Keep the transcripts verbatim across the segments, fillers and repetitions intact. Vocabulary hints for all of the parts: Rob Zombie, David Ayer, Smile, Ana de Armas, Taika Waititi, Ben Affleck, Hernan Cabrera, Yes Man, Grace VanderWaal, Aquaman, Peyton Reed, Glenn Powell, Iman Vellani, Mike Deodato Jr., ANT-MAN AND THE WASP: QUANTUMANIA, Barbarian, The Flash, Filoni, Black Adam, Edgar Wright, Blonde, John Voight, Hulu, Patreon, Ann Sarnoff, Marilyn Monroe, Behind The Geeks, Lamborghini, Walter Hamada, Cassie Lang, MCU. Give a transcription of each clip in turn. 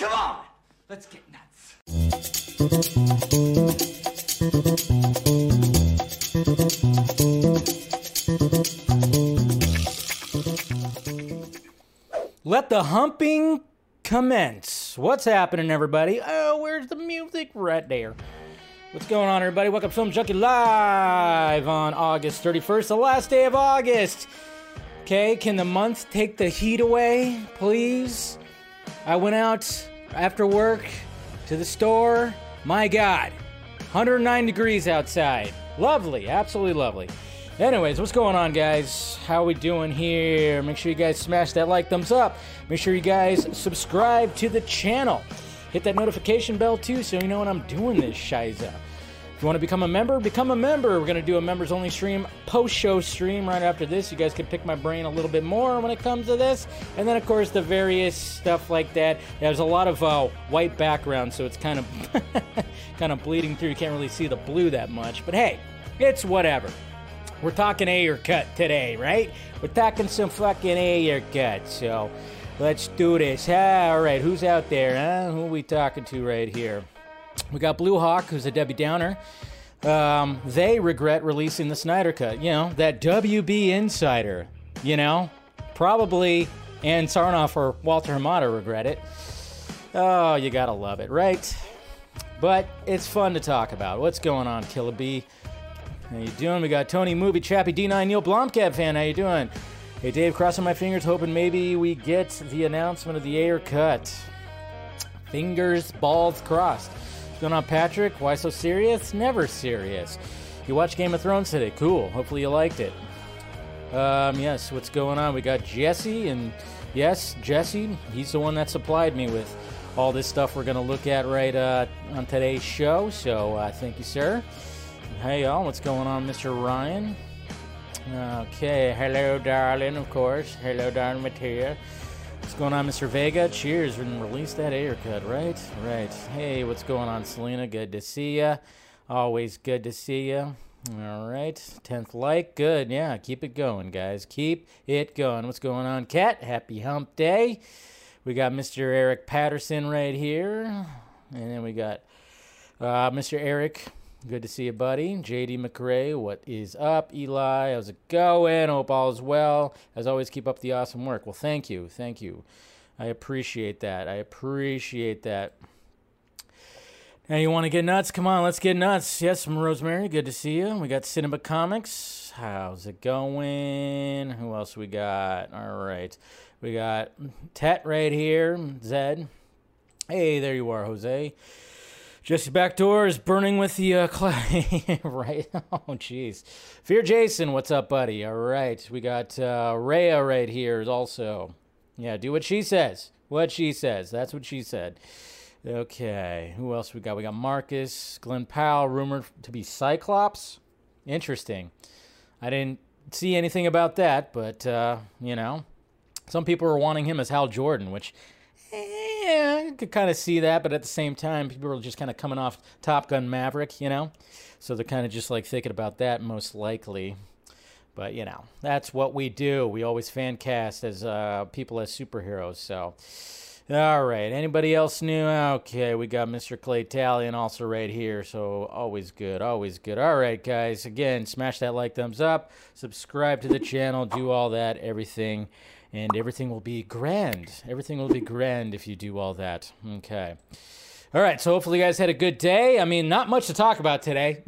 Come on, let's get nuts. Let the humping commence. What's happening, everybody? Oh, where's the music? Right there. What's going on, everybody? Welcome to Film Junkie Live on August thirty-first, the last day of August. Okay, can the month take the heat away, please? I went out after work to the store. My God, one hundred nine degrees outside. Lovely, absolutely lovely. Anyways, what's going on, guys? How we doing here? Make sure you guys smash that like, thumbs up. Make sure you guys subscribe to the channel. Hit that notification bell, too, so you know when I'm doing this, Shiza. If you want to become a member, become a member. We're going to do a members-only stream, post-show stream right after this. You guys can pick my brain a little bit more when it comes to this. And then, of course, the various stuff like that. Yeah, there's a lot of uh, white background, so it's kind of kind of bleeding through. You can't really see the blue that much. But, hey, it's whatever. We're talking Ayer Cut today, right? We're talking some fucking Ayer Cut, so... let's do this. Ah, all right, who's out there? Huh? Who are we talking to right here? We got Blue Hawk, who's a Debbie Downer. Um, they regret releasing the Snyder Cut. You know, that W B insider. You know, probably Ann Sarnoff or Walter Hamada regret it. Oh, you gotta love it, right? But it's fun to talk about. What's going on, Killer B? How you doing? We got Tony Movie, Chappie D nine, Neil Blomkamp fan. How you doing? Hey, Dave, crossing my fingers, hoping maybe we get the announcement of the Ayer Cut. Fingers, balls crossed. What's going on, Patrick? Why so serious? Never serious. You watched Game of Thrones today. Cool. Hopefully you liked it. Um, yes, what's going on? We got Jesse, and yes, Jesse, he's the one that supplied me with all this stuff we're going to look at right uh, on today's show, so uh, thank you, sir. Hey, y'all, what's going on, Mister Ryan? Okay, hello, darling, of course. Hello, darling Mattia. What's going on, Mister Vega? Cheers, and release that Ayer Cut, right? Right. Hey, what's going on, Selena? Good to see ya. Always good to see ya. All right. tenth like. Good. Yeah, keep it going, guys. Keep it going. What's going on, Kat? Happy hump day. We got Mister Eric Patterson right here. And then we got uh, Mister Eric. Good to see you, buddy. J D McRae, what is up? Eli, how's it going? Hope all is well. As always, keep up the awesome work. Well, thank you. Thank you. I appreciate that. I appreciate that. Now, you want to get nuts? Come on, let's get nuts. Yes, from Rosemary, good to see you. We got Cinema Comics. How's it going? Who else we got? All right. We got Tet right here, Zed. Hey, there you are, Jose. Jesse Backdoor is burning with the uh, clay, right? Oh, jeez. Fear Jason, what's up, buddy? All right, we got uh, Rhea right here also. Yeah, do what she says. What she says. That's what she said. Okay, who else we got? We got Marcus, Glenn Powell, rumored to be Cyclops. Interesting. I didn't see anything about that, but, uh, you know, some people are wanting him as Hal Jordan, which... yeah, I could kind of see that, but at the same time, people are just kind of coming off Top Gun Maverick, you know? So they're kind of just, like, thinking about that most likely. But, you know, that's what we do. We always fan cast as uh, people as superheroes, so... all right, anybody else new? Okay, we got Mister Clay Talion also right here, so always good, always good. All right, guys, again, smash that like, thumbs up, subscribe to the channel, do all that, everything, and everything will be grand. Everything will be grand if you do all that. Okay. All right, so hopefully you guys had a good day. I mean, not much to talk about today.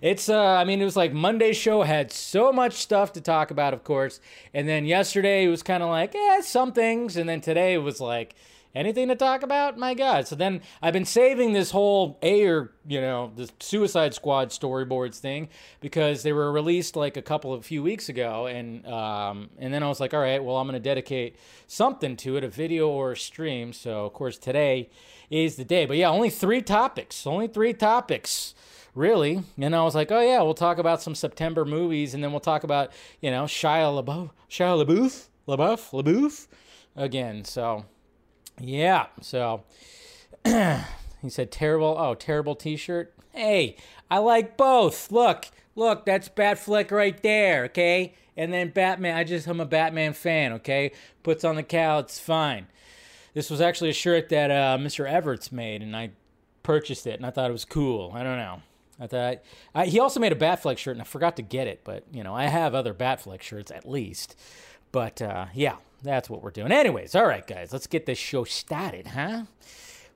It's, uh, I mean, it was like Monday's show had so much stuff to talk about, of course. And then yesterday it was kind of like, eh, some things. And then today it was like, anything to talk about? My God. So then I've been saving this whole Ayer, you know, the Suicide Squad storyboards thing because they were released like a couple of few weeks ago. And, um, and then I was like, all right, well, I'm going to dedicate something to it, a video or a stream. So, of course, today is the day. But, yeah, only three topics, only three topics. Really? And I was like, oh, yeah, we'll talk about some September movies, and then we'll talk about, you know, Shia LaBeouf, Shia LaBeouf, LaBeouf, LaBeouf again. So, yeah. So, he said, terrible, oh, terrible t-shirt. Hey, I like both. Look, look, that's Batfleck right there, okay? And then Batman, I just, I'm a Batman fan, okay? Puts on the cowl, it's fine. This was actually a shirt that uh, Mister Everts made, and I purchased it, and I thought it was cool. I don't know. I thought I, he also made a Batfleck shirt, and I forgot to get it, but you know, I have other Batfleck shirts at least. But uh, yeah, that's what we're doing. Anyways, all right, guys, let's get this show started, huh?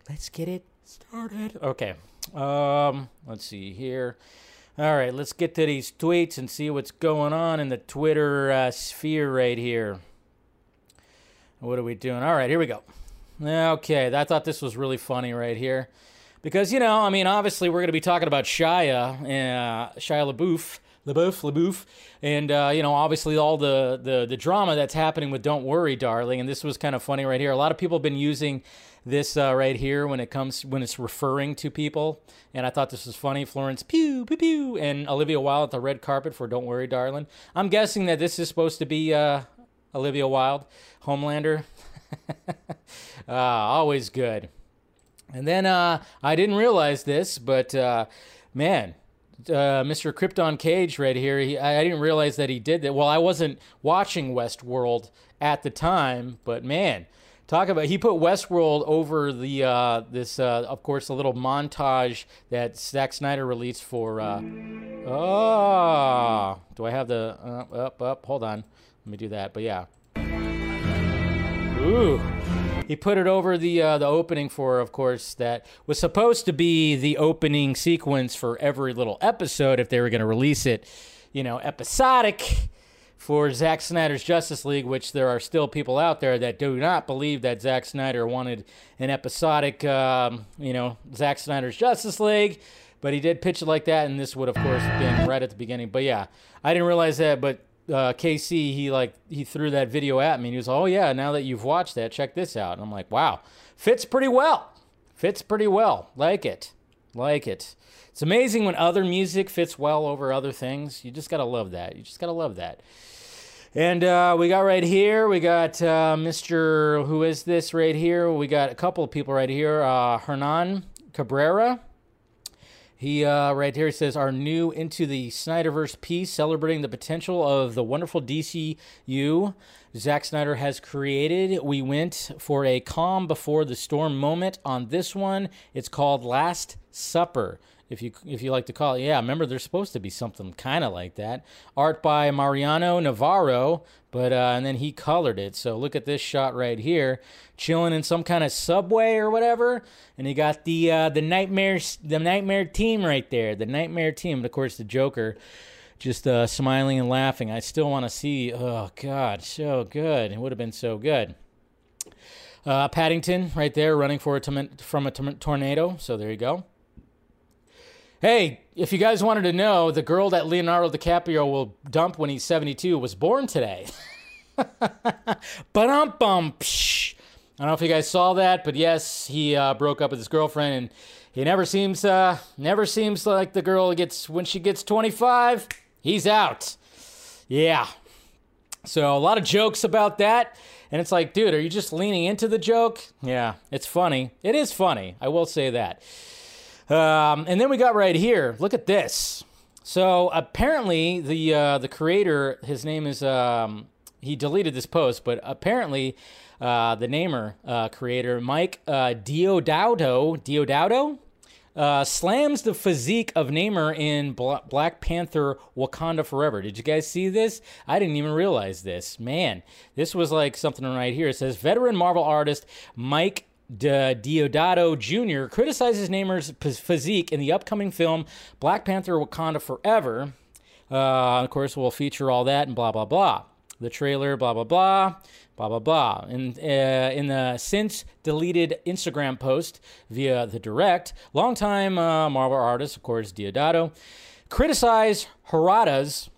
Let's get it started. Okay. Um, let's see here. All right, let's get to these tweets and see what's going on in the Twitter uh, sphere right here. What are we doing? All right, here we go. Okay, I thought this was really funny right here. Because, you know, I mean, obviously we're going to be talking about Shia, uh, Shia LaBeouf, LaBeouf, LaBeouf, and, uh, you know, obviously all the, the, the drama that's happening with Don't Worry, Darling, and this was kind of funny right here. A lot of people have been using this uh, right here when it comes, when it's referring to people, and I thought this was funny. Florence Pugh, Pugh, Pugh, and Olivia Wilde at the red carpet for Don't Worry, Darling. I'm guessing that this is supposed to be uh, Olivia Wilde, Homelander. uh, always good. And then uh, I didn't realize this, but uh, man, uh, Mister Krypton Cage right here, he, I, I didn't realize that he did that. Well, I wasn't watching Westworld at the time, but man, talk about, he put Westworld over the uh, this, uh, of course, a little montage that Zack Snyder released for, uh, oh, do I have the, uh, up, up, hold on, let me do that, but yeah. Ooh. He put it over the uh, the opening for, of course, that was supposed to be the opening sequence for every little episode if they were going to release it, you know, episodic for Zack Snyder's Justice League, which there are still people out there that do not believe that Zack Snyder wanted an episodic, um, you know, Zack Snyder's Justice League. But he did pitch it like that, and this would, of course, have been right at the beginning. But, yeah, I didn't realize that, but... Uh, K C, he like he threw that video at me, and he was like, oh yeah, now that you've watched that, check this out. And I'm like, wow, fits pretty well. Fits pretty well. Like it. Like it. It's amazing when other music fits well over other things. You just got to love that. You just got to love that. And uh, we got right here, we got uh, Mister Who is this right here? We got a couple of people right here. Uh, Hernan Cabrera. He, uh, right here, says, our new Into the Snyderverse piece celebrating the potential of the wonderful D C U Zack Snyder has created. We went for a calm before the storm moment on this one. It's called Last Supper, if you if you like to call it. Yeah, remember, there's supposed to be something kind of like that. Art by Mariano Navarro, but uh, and then he colored it. So look at this shot right here, chilling in some kind of subway or whatever, and you got the uh, the nightmare the nightmare team right there, the nightmare team, and of course the Joker, just uh, smiling and laughing. I still want to see. Oh God, so good. It would have been so good. Uh, Paddington right there, running for a t- from a t- tornado. So there you go. Hey, if you guys wanted to know, the girl that Leonardo DiCaprio will dump when he's seventy-two was born today. Ba-dum-bum. Psh. I don't know if you guys saw that, but yes, he uh, broke up with his girlfriend, and he never seems, uh, never seems like the girl gets, when she gets twenty-five, he's out. Yeah. So a lot of jokes about that. And it's like, dude, are you just leaning into the joke? Yeah, it's funny. It is funny. I will say that. Um, and then we got right here. Look at this. So apparently the uh, the creator, his name is, um, he deleted this post, but apparently uh, the namer uh, creator, Mike uh, Deodato, Deodato uh, slams the physique of Namer in Bla- Black Panther Wakanda Forever. Did you guys see this? I didn't even realize this. Man, this was like something right here. It says, veteran Marvel artist Mike De Deodato Junior criticizes Namer's physique in the upcoming film Black Panther Wakanda Forever. Uh, of course, we'll feature all that and blah, blah, blah. The trailer, blah, blah, blah, blah, blah, blah. And, uh, in the since-deleted Instagram post via The Direct, longtime uh, Marvel artist, of course, Deodato, criticized Harada's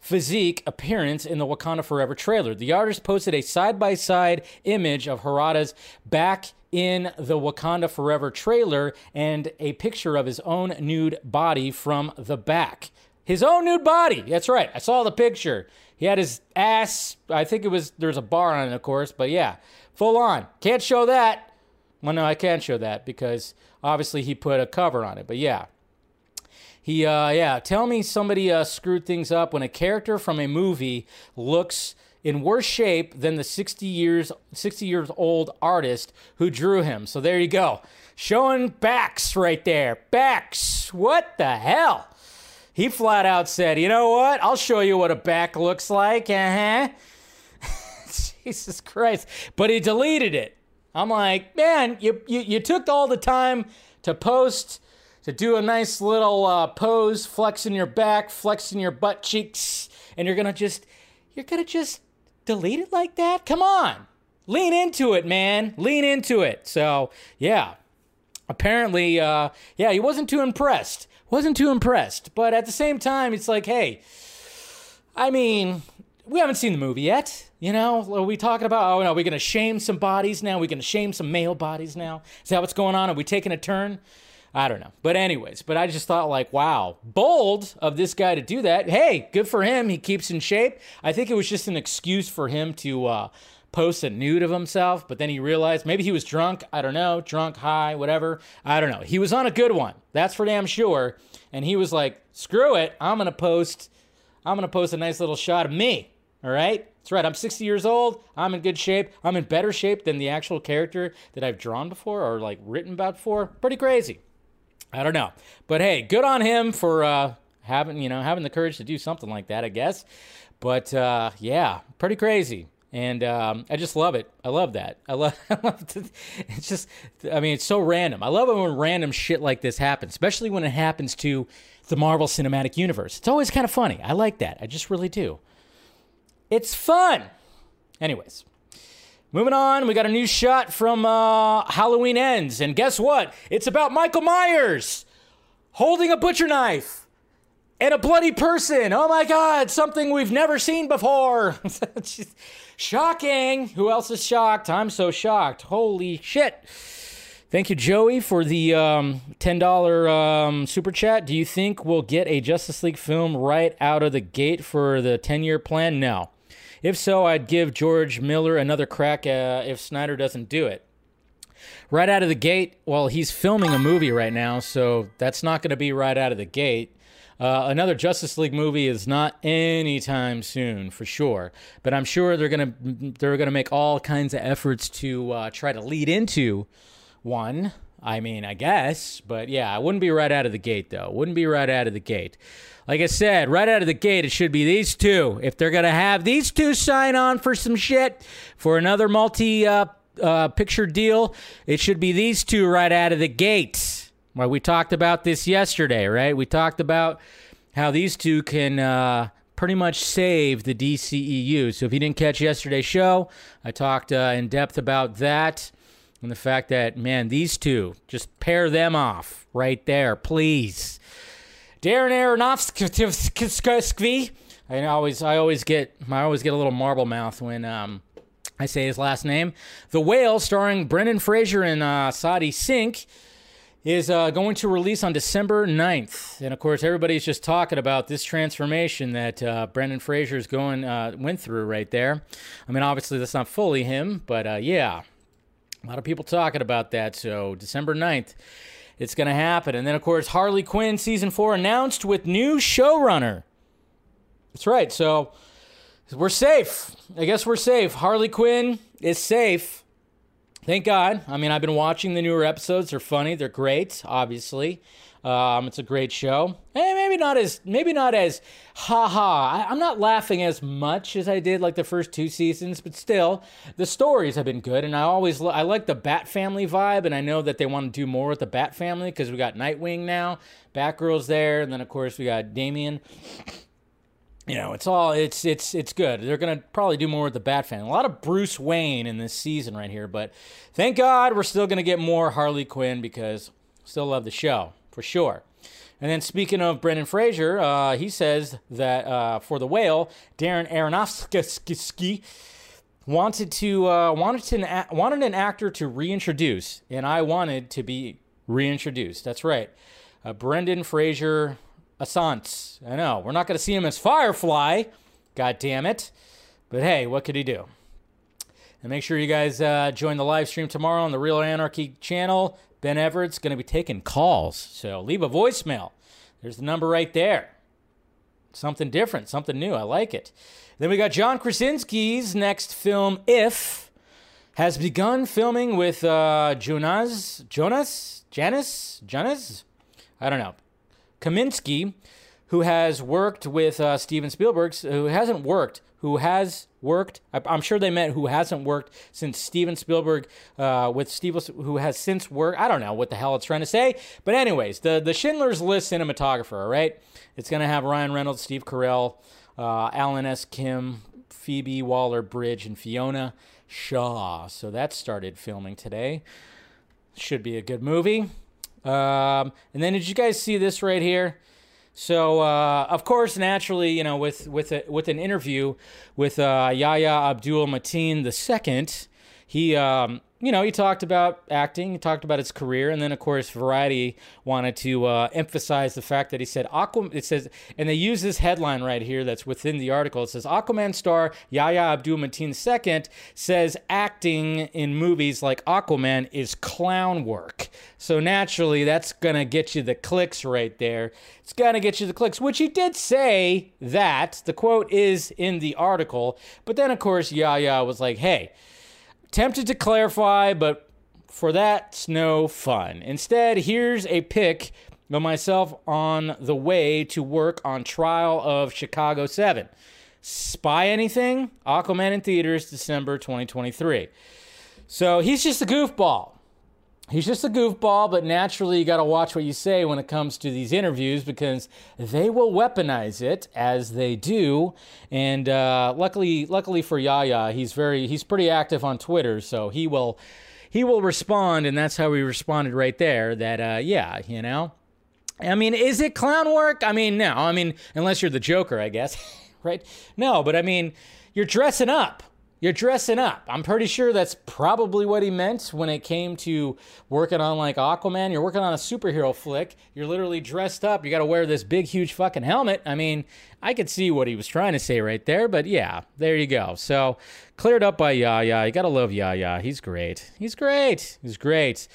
physique appearance in the Wakanda Forever trailer. The artist posted a side-by-side image of Harada's back in the Wakanda Forever trailer and a picture of his own nude body from the back. His own nude body. That's right. I saw the picture. He had his ass. I think it was, there's a bar on it, of course, but yeah, full on. Can't show that. Well, no, I can't show that because obviously he put a cover on it, but yeah. He, uh, yeah, tell me somebody uh, screwed things up when a character from a movie looks in worse shape than the sixty years sixty years old artist who drew him. So there you go. Showing backs right there. Backs. What the hell? He flat out said, you know what? I'll show you what a back looks like. Uh-huh. Jesus Christ. But he deleted it. I'm like, man, you, you, you took all the time to post, to do a nice little uh, pose, flexing your back, flexing your butt cheeks, and you're going to just, you're going to just delete it like that? Come on. Lean into it, man. Lean into it. So, yeah. Apparently, uh, yeah, he wasn't too impressed. Wasn't too impressed. But at the same time, it's like, hey, I mean, we haven't seen the movie yet. You know, are we talking about, oh, no, we're going to shame some bodies now? We're going to shame some male bodies now? Is that what's going on? Are we taking a turn? I don't know. But anyways, but I just thought, like, wow, bold of this guy to do that. Hey, good for him. He keeps in shape. I think it was just an excuse for him to uh, post a nude of himself, but then he realized maybe he was drunk. I don't know. Drunk, high, whatever. I don't know. He was on a good one. That's for damn sure. And he was like, screw it. I'm going to post. I'm going to post a nice little shot of me. All right. That's right. I'm sixty years old. I'm in good shape. I'm in better shape than the actual character that I've drawn before or like written about before. Pretty crazy. I don't know. But hey, good on him for uh, having, you know, having the courage to do something like that, I guess. But uh, yeah, pretty crazy. And um, I just love it. I love that. I love, I love to, it's just, I mean, it's so random. I love it when random shit like this happens, especially when it happens to the Marvel Cinematic Universe. It's always kind of funny. I like that. I just really do. It's fun. Anyways, moving on. We got a new shot from uh, Halloween Ends. And guess what? It's about Michael Myers holding a butcher knife. And a bloody person. Oh, my God. Something we've never seen before. Shocking. Who else is shocked? I'm so shocked. Holy shit. Thank you, Joey, for the um, ten dollars um, super chat. Do you think we'll get a Justice League film right out of the gate for the ten-year plan? No. If so, I'd give George Miller another crack uh, if Snyder doesn't do it. Right out of the gate? Well, he's filming a movie right now, so that's not going to be right out of the gate. Uh, another Justice League movie is not anytime soon, for sure. But I'm sure they're gonna they're gonna make all kinds of efforts to uh, try to lead into one. I mean, I guess, but yeah, I wouldn't be right out of the gate though. Wouldn't be right out of the gate. Like I said, right out of the gate, it should be these two. If they're gonna have these two sign on for some shit for another multi uh, uh, picture deal, it should be these two right out of the gate. Well, we talked about this yesterday, right? We talked about how these two can uh, pretty much save the D C E U. So if you didn't catch yesterday's show, I talked uh, in depth about that and the fact that, man, these two, just pair them off right there, please. Darren Aronofsky. I always, I always get, I always get a little marble mouth when um, I say his last name. The Whale, starring Brendan Fraser and uh, Sadie Sink, is uh, going to release on December ninth. And, of course, everybody's just talking about this transformation that uh, Brendan Fraser is going, uh, went through right there. I mean, obviously, that's not fully him, but, uh, yeah, a lot of people talking about that. So December ninth, it's going to happen. And then, of course, Harley Quinn Season four announced with new showrunner. That's right. So we're safe. I guess we're safe. Harley Quinn is safe. Thank God. I mean, I've been watching the newer episodes. They're funny. They're great, obviously. Um, it's a great show. And maybe not as, maybe not as, ha-ha. I, I'm not laughing as much as I did like the first two seasons, but still, the stories have been good. And I always, lo- I like the Bat Family vibe, and I know that they want to do more with the Bat Family because we got Nightwing now, Batgirl's there, and then, of course, we got Damian. You know, it's all, it's, it's, it's good. They're going to probably do more with the Bat Family. A lot of Bruce Wayne in this season right here, but thank God we're still going to get more Harley Quinn because still love the show for sure. And then speaking of Brendan Fraser, uh, he says that, uh, for The Whale, Darren Aronofsky wanted to, uh, wanted an, wanted an actor to reintroduce, and I wanted to be reintroduced. That's right. Uh, Brendan Fraser, Assance. I know. We're not going to see him as Firefly. God damn it. But hey, what could he do? And make sure you guys uh, join the live stream tomorrow on the Real Anarchy channel. Ben Everett's going to be taking calls. So leave a voicemail. There's the number right there. Something different, something new. I like it. Then we got John Krasinski's next film, If, has begun filming with uh, Jonas, Jonas, Janis, Jonas, I don't know, Kaminsky, who has worked with uh, Steven Spielberg, who hasn't worked, who has worked, I'm sure they meant who hasn't worked since Steven Spielberg, uh, with Steven, who has since worked, I don't know what the hell it's trying to say, but anyways, the, the Schindler's List cinematographer, all right? It's going to have Ryan Reynolds, Steve Carell, uh, Alan S. Kim, Phoebe Waller-Bridge, and Fiona Shaw. So that started filming today. Should be a good movie. Um, and then did you guys see this right here? So, uh, of course, naturally, you know, with with a, with an interview with uh, Yahya Abdul-Mateen the second, he, um, you know, he talked about acting, he talked about his career, and then, of course, Variety wanted to uh, emphasize the fact that he said, Aquaman, it says, and they use this headline right here that's within the article. It says, Aquaman star Yahya Abdul-Mateen the second says acting in movies like Aquaman is clown work. So naturally, that's going to get you the clicks right there. It's going to get you the clicks, which he did say that. The quote is in the article. But then, of course, Yahya was like, hey, tempted to clarify, but for that's no fun. Instead, here's a pic of myself on the way to work on trial of Chicago seven. Spy anything? Aquaman in theaters, December twenty twenty-three. So he's just a goofball. He's just a goofball, but naturally you got to watch what you say when it comes to these interviews because they will weaponize it as they do. And uh, luckily, luckily for Yahya, he's very he's pretty active on Twitter, so he will he will respond, and that's how he responded right there. That uh, yeah, you know, I mean, is it clown work? I mean, no, I mean, unless you're the Joker, I guess, right? No, but I mean, you're dressing up. You're dressing up. I'm pretty sure that's probably what he meant when it came to working on like Aquaman. You're working on a superhero flick. You're literally dressed up. You got to wear this big, huge fucking helmet. I mean, I could see what he was trying to say right there, but yeah, there you go. So cleared up by Yahya. You got to love Yahya. He's great. He's great. He's great.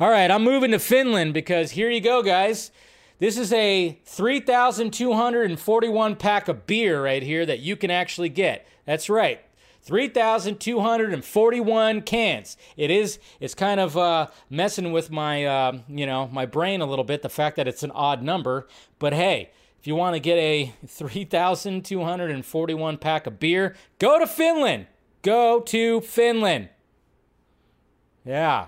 All right, I'm moving to Finland because here you go, guys. This is a three thousand two hundred forty-one pack of beer right here that you can actually get. That's right. three thousand two hundred forty-one cans. It is, it's kind of uh, messing with my, uh, you know, my brain a little bit, the fact that it's an odd number. But hey, if you want to get a three thousand two hundred forty-one pack of beer, go to Finland. Go to Finland. Yeah.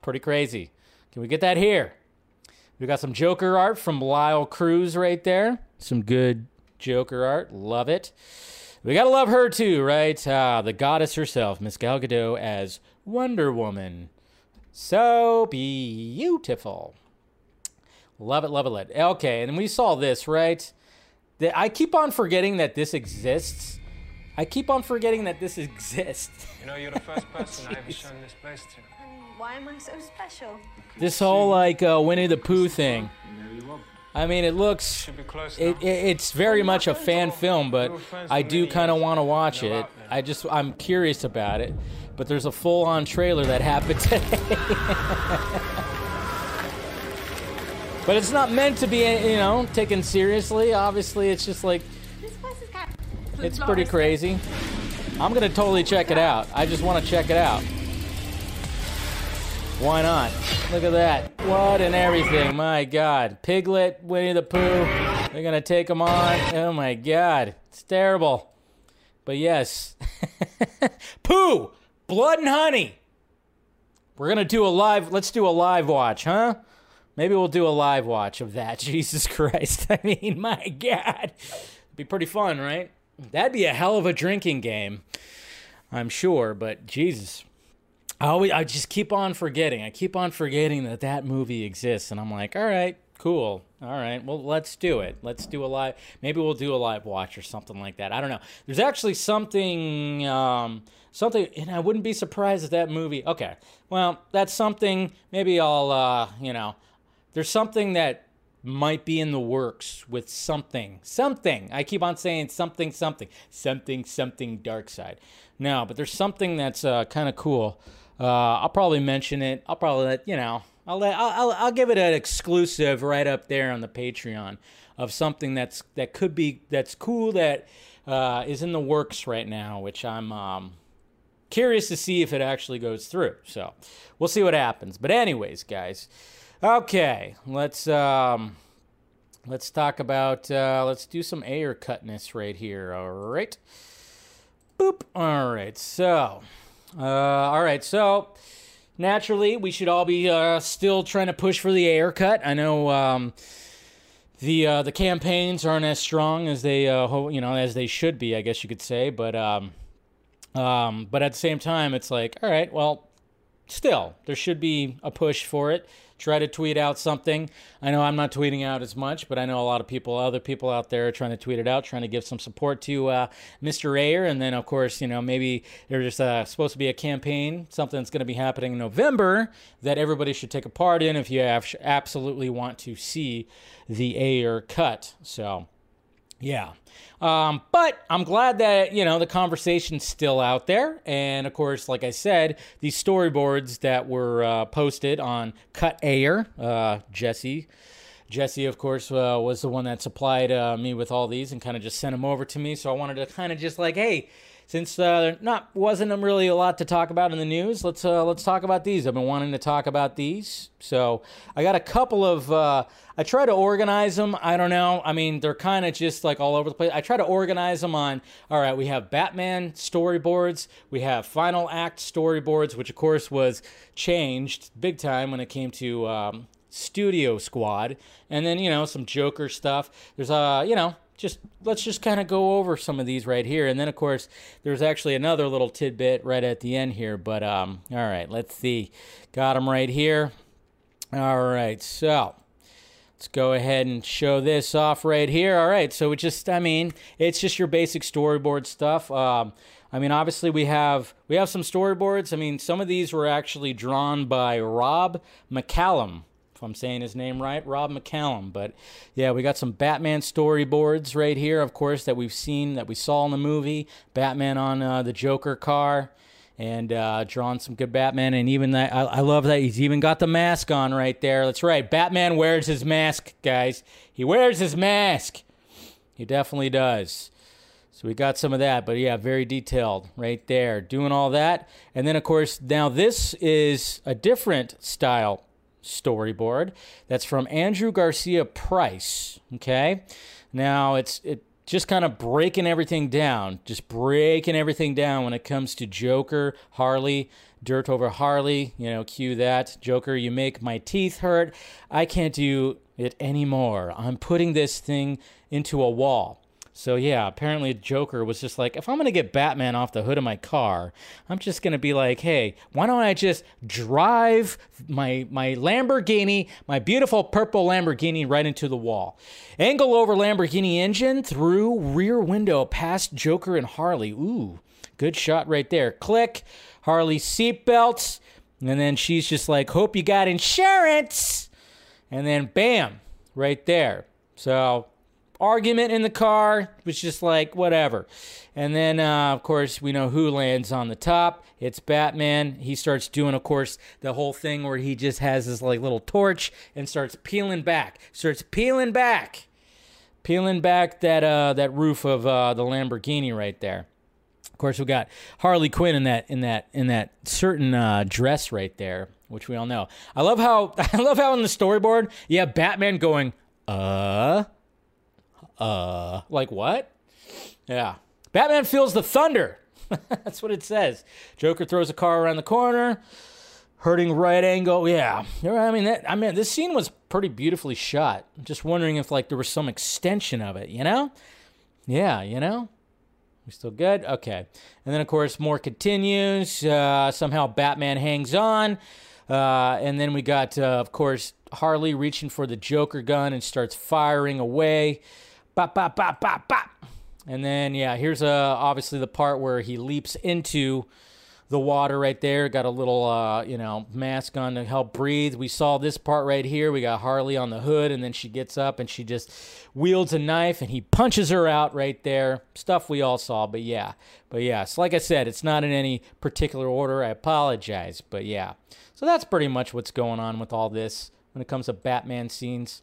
Pretty crazy. Can we get that here? We got some Joker art from Lyle Cruz right there. Some good Joker art. Love it. We gotta love her too, right? Uh, the goddess herself, Miss Gal Gadot as Wonder Woman. So beautiful. Love it, love it, love it. Okay, and we saw this, right? The, I keep on forgetting that this exists. I keep on forgetting that this exists. You know, you're the first person I've ever shown this place to. Why am I so special? This whole, like, uh, Winnie the Pooh thing. I mean, it looks, it, it, it's very much a fan film, but I do kind of want to watch it. I just, I'm curious about it. But there's a full-on trailer that happened today. But it's not meant to be, you know, taken seriously. Obviously, it's just like, it's pretty crazy. I'm going to totally check it out. I just want to check it out. Why not? Look at that. What and everything. My God. Piglet, Winnie the Pooh. They're going to take them on. Oh, my God. It's terrible. But, yes. Pooh, blood and honey. We're going to do a live. Let's do a live watch, huh? Maybe we'll do a live watch of that. Jesus Christ. I mean, my God. It'd be pretty fun, right? That'd be a hell of a drinking game. I'm sure, but Jesus. I always, I just keep on forgetting. I keep on forgetting that that movie exists, and I'm like, all right, cool. All right, well, let's do it. Let's do a live. Maybe we'll do a live watch or something like that. I don't know. There's actually something, um, something, and I wouldn't be surprised if that movie. Okay, well, that's something. Maybe I'll, uh, you know, there's something that might be in the works with something, something. I keep on saying something, something, something, something. Dark side. No, but there's something that's uh, kind of cool. Uh, I'll probably mention it. I'll probably let, you know, I'll let, I'll, I'll, I'll give it an exclusive right up there on the Patreon. of something that's that could be that's cool that uh, is in the works right now, which I'm um, curious to see if it actually goes through. So we'll see what happens. But anyways, guys, okay, let's um, let's talk about uh, let's do some Ayer cutness right here. All right, boop. All right, so uh, all right, so. Naturally, we should all be uh, still trying to push for the Ayer Cut. I know um, the uh, the campaigns aren't as strong as they uh, ho- you know as they should be, I guess you could say. But um, um, but at the same time, it's like, all right, well, still there should be a push for it. Try to tweet out something. I know I'm not tweeting out as much, but I know a lot of people, other people out there are trying to tweet it out, trying to give some support to uh, Mister Ayer. And then, of course, you know, maybe there's uh, supposed to be a campaign, something that's going to be happening in November that everybody should take a part in if you have, absolutely want to see the Ayer Cut. So, yeah. Um, but I'm glad that, you know, the conversation's still out there. And, of course, like I said, these storyboards that were uh, posted on Cut Ayer, uh, Jesse, Jesse, of course, uh, was the one that supplied uh, me with all these and kind of just sent them over to me. So I wanted to kind of just like, hey, since uh, there not wasn't really a lot to talk about in the news, let's uh, let's talk about these. I've been wanting to talk about these, so I got a couple of. Uh, I try to organize them. I don't know. I mean, they're kind of just like all over the place. I try to organize them on. All right, we have Batman storyboards. We have Final Act storyboards, which of course was changed big time when it came to um, Studio Squad, and then you know some Joker stuff. There's a uh, you know. Just let's just kind of go over some of these right here. And then, of course, there's actually another little tidbit right at the end here. But, um, all right, let's see. Got them right here. All right, so let's go ahead and show this off right here. All right, so it just, I mean, it's just your basic storyboard stuff. Um, I mean, obviously, we have we have some storyboards. I mean, some of these were actually drawn by Rob McCallum. I'm saying his name right, Rob McCallum. But yeah, we got some Batman storyboards right here, of course, that we've seen, that we saw in the movie. Batman on uh, the Joker car, and uh, drawn some good Batman. And even that, I, I love that he's even got the mask on right there. That's right, Batman wears his mask, guys. He wears his mask. He definitely does. So we got some of that, but yeah, very detailed right there, doing all that. And then, of course, now this is a different style storyboard that's from Andrew Garcia Price. Okay, now it's it just kind of breaking everything down just breaking everything down when it comes to Joker, Harley, dirt over Harley, you know, cue that. Joker, you make my teeth hurt, I can't do it anymore, I'm putting this thing into a wall. So yeah, apparently Joker was just like, if I'm going to get Batman off the hood of my car, I'm just going to be like, hey, why don't I just drive my my Lamborghini, my beautiful purple Lamborghini, right into the wall. Angle over Lamborghini engine through rear window past Joker and Harley. Ooh, good shot right there. Click, Harley seatbelts. And then she's just like, hope you got insurance. And then bam, right there. So argument in the car was just like whatever. And then uh, of course we know who lands on the top. It's Batman. He starts doing, of course, the whole thing where he just has this like little torch and starts peeling back starts peeling back peeling back that uh, that roof of uh, the Lamborghini right there. Of course, we got Harley Quinn in that in that in that certain uh, dress right there, which we all know. I love how I love how in the storyboard you have Batman going uh Uh, like what? Yeah. Batman feels the thunder. That's what it says. Joker throws a car around the corner, hurting right angle. Yeah. I mean, that, I mean, this scene was pretty beautifully shot. I'm just wondering if like there was some extension of it, you know? Yeah, you know? We still good? Okay. And then, of course, more continues. Uh, somehow Batman hangs on. Uh, and then we got, uh, of course, Harley reaching for the Joker gun and starts firing away. Bop, bop, bop, bop, bop. And then, yeah, here's uh, obviously the part where he leaps into the water right there. Got a little, uh, you know, mask on to help breathe. We saw this part right here. We got Harley on the hood, and then she gets up, and she just wields a knife, and he punches her out right there. Stuff we all saw, but yeah. But, yeah, so like I said, it's not in any particular order. I apologize, but, yeah. So that's pretty much what's going on with all this when it comes to Batman scenes.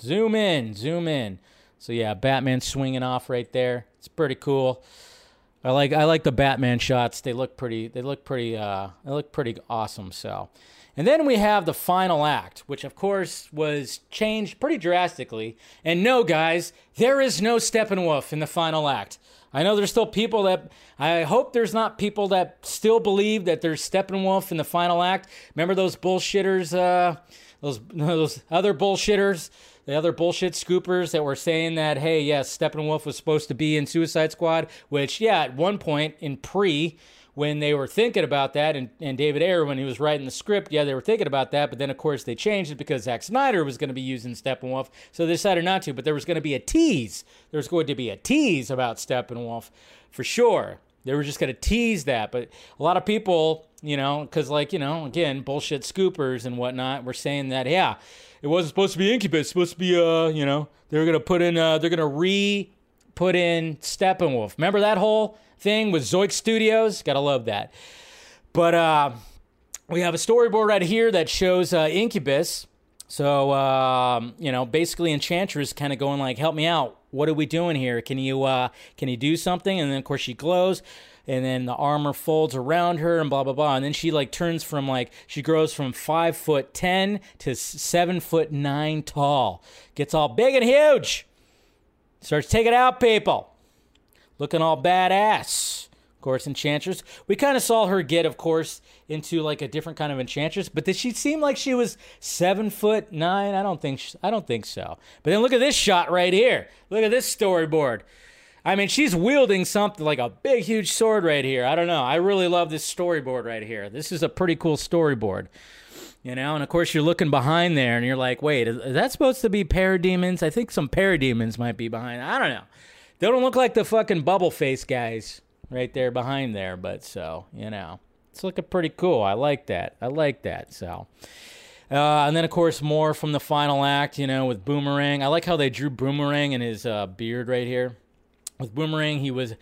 Zoom in, zoom in. So yeah, Batman swinging off right there. It's pretty cool. I like I like the Batman shots. They look pretty. They look pretty. Uh, they look pretty awesome. So, and then we have the final act, which of course was changed pretty drastically. And no, guys, there is no Steppenwolf in the final act. I know there's still people that I hope there's not people that still believe that there's Steppenwolf in the final act. Remember those bullshitters? Uh, those those other bullshitters. The other bullshit scoopers that were saying that, hey, yes, Steppenwolf was supposed to be in Suicide Squad, which, yeah, at one point in pre, when they were thinking about that, and, and David Ayer, when he was writing the script, yeah, they were thinking about that, but then, of course, they changed it because Zack Snyder was going to be using Steppenwolf, so they decided not to, but there was going to be a tease. There was going to be a tease about Steppenwolf for sure. They were just going to tease that, but a lot of people, you know, because, like, you know, again, bullshit scoopers and whatnot were saying that, yeah, it wasn't supposed to be Incubus. It was supposed to be, uh, you know, they were going to put in, uh, they're going to re-put in Steppenwolf. Remember that whole thing with Zoic Studios? Gotta love that. But uh, we have a storyboard right here that shows uh, Incubus. So, um, you know, basically Enchantress kind of going like, help me out. What are we doing here? Can you, uh, can you do something? And then, of course, she glows. And then the armor folds around her and blah, blah, blah. And then she, like, turns from, like, she grows from five foot ten to seven foot nine tall. Gets all big and huge. Starts taking out people. Looking all badass. Of course, Enchantress. We kind of saw her get, of course, into, like, a different kind of Enchantress. But did she seem like she was seven foot nine? I don't think she, I don't think so. But then look at this shot right here. Look at this storyboard. I mean, she's wielding something like a big, huge sword right here. I don't know. I really love this storyboard right here. This is a pretty cool storyboard, you know? And, of course, you're looking behind there, and you're like, wait, is that supposed to be parademons? I think some parademons might be behind. I don't know. They don't look like the fucking bubble face guys right there behind there, but so, you know. It's looking pretty cool. I like that. I like that, so... Uh, and then, of course, more from the final act, you know, with Boomerang. I like how they drew Boomerang in his uh, beard right here. With Boomerang, he was,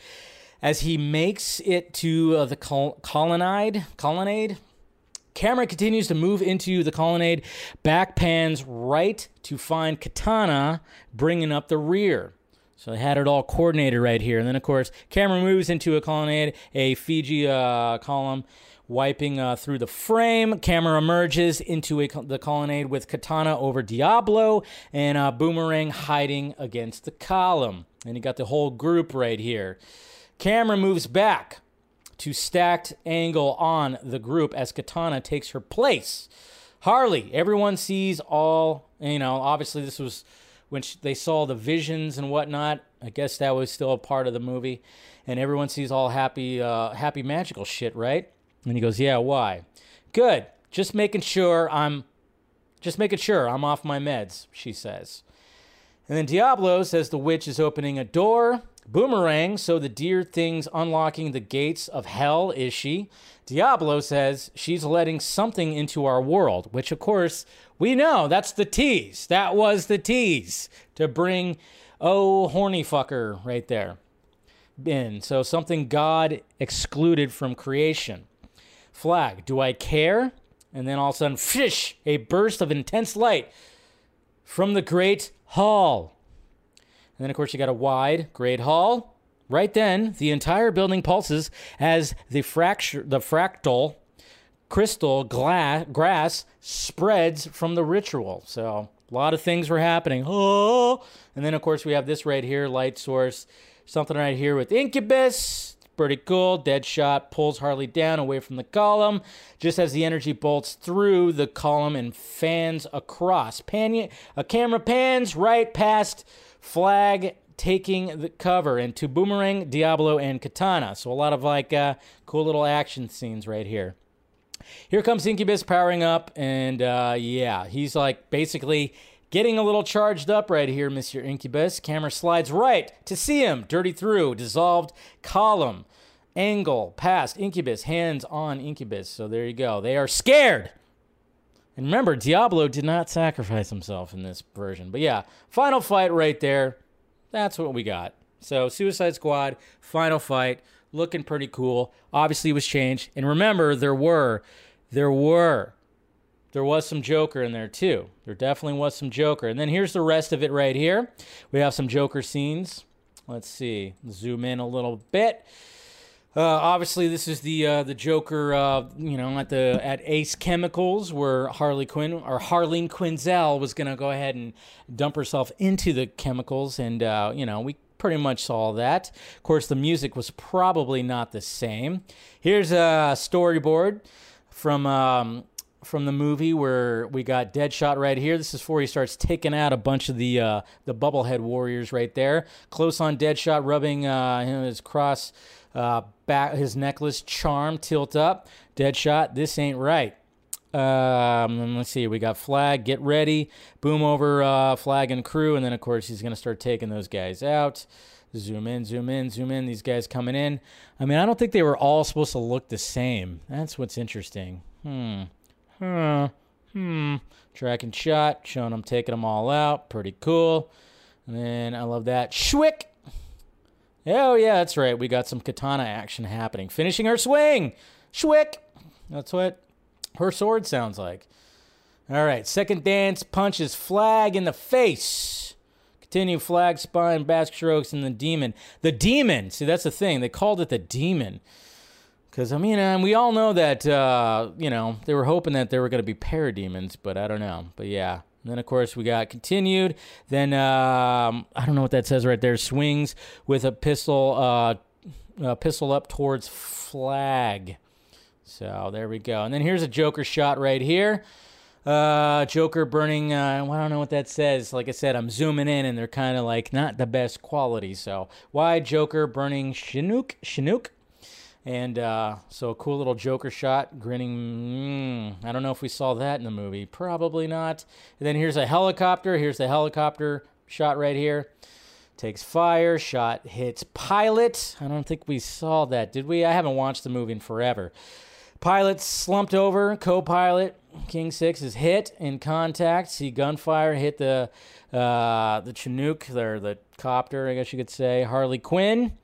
as he makes it to uh, the col- colonnade, colonnade, camera continues to move into the colonnade, back pans right to find Katana bringing up the rear. So they had it all coordinated right here. And then, of course, camera moves into a colonnade, a Fiji uh, column, wiping uh, through the frame. Camera emerges into a, the colonnade with Katana over Diablo and uh, Boomerang hiding against the column. And you got the whole group right here. Camera moves back to stacked angle on the group as Katana takes her place. Harley, everyone sees all, you know, obviously this was when she, they saw the visions and whatnot. I guess that was still a part of the movie. And everyone sees all happy, uh, happy magical shit, right? And he goes, yeah, why? Good. Just making sure I'm, just making sure I'm off my meds, she says. And then Diablo says the witch is opening a door. Boomerang, so the dear thing's unlocking the gates of hell, is she? Diablo says she's letting something into our world, which, of course, we know. That's the tease. That was the tease to bring, oh, horny fucker right there in. So something God excluded from creation. Flag, do I care? And then all of a sudden, fish, a burst of intense light from the great hall. And then, of course, you got a wide great hall. Right then, the entire building pulses as the fracture, the fractal crystal glass, grass spreads from the ritual. So a lot of things were happening. Oh, and then, of course, we have this right here, light source, something right here with Incubus. Pretty cool. Deadshot pulls Harley down away from the column just as the energy bolts through the column and fans across. Pan- a camera pans right past Flag taking the cover and to Boomerang, Diablo, and Katana. So a lot of like uh, cool little action scenes right here. Here comes Incubus powering up and uh, yeah, he's like basically getting a little charged up right here, Mister Incubus. Camera slides right to see him. Dirty through. Dissolved column. Angle. Past. Incubus. Hands on Incubus. So there you go. They are scared. And remember, Diablo did not sacrifice himself in this version. But yeah, final fight right there. That's what we got. So Suicide Squad, final fight. Looking pretty cool. Obviously it was changed. And remember, there were, there were There was some Joker in there, too. There definitely was some Joker. And then here's the rest of it right here. We have some Joker scenes. Let's see. Zoom in a little bit. Uh, obviously, this is the uh, the Joker, uh, you know, at the at Ace Chemicals, where Harley Quinn or Harleen Quinzel was going to go ahead and dump herself into the chemicals, and uh, you know, we pretty much saw that. Of course, the music was probably not the same. Here's a storyboard from um, from the movie where we got Deadshot right here. This is before he starts taking out a bunch of the uh, the bubblehead warriors right there. Close on Deadshot, rubbing uh, his cross. Uh, back, his necklace charm tilt up. Deadshot, this ain't right. Um, let's see, we got Flag, get ready, boom over uh, Flag and crew, and then of course he's gonna start taking those guys out. Zoom in, zoom in, zoom in. These guys coming in. I mean, I don't think they were all supposed to look the same. That's what's interesting. Hmm. Hmm. Hmm. Track and shot, showing them taking them all out. Pretty cool. And then I love that shwick. Oh, yeah, that's right. We got some katana action happening. Finishing her swing. Shwick. That's what her sword sounds like. All right, second dance punches Flag in the face. Continue Flag, spine, back strokes, and the demon. The demon. See, that's the thing. They called it the demon. Because, I mean, and we all know that, uh, you know, they were hoping that they were going to be parademons, but I don't know. But, yeah. And then, of course, we got continued. Then, um, I don't know what that says right there. Swings with a pistol uh, a pistol up towards Flag. So, there we go. And then here's a Joker shot right here. Uh, Joker burning, uh, I don't know what that says. Like I said, I'm zooming in, and they're kind of like not the best quality. So, why Joker burning Chinook? Chinook? And uh, so a cool little Joker shot, grinning. Mm, I don't know if we saw that in the movie. Probably not. And then here's a helicopter. Here's the helicopter shot right here. Takes fire. Shot hits Pilot. I don't think we saw that, did we? I haven't watched the movie in forever. Pilot slumped over. Co-pilot King Six is hit in contact. See gunfire hit the uh, the Chinook, or the copter, I guess you could say. Harley Quinn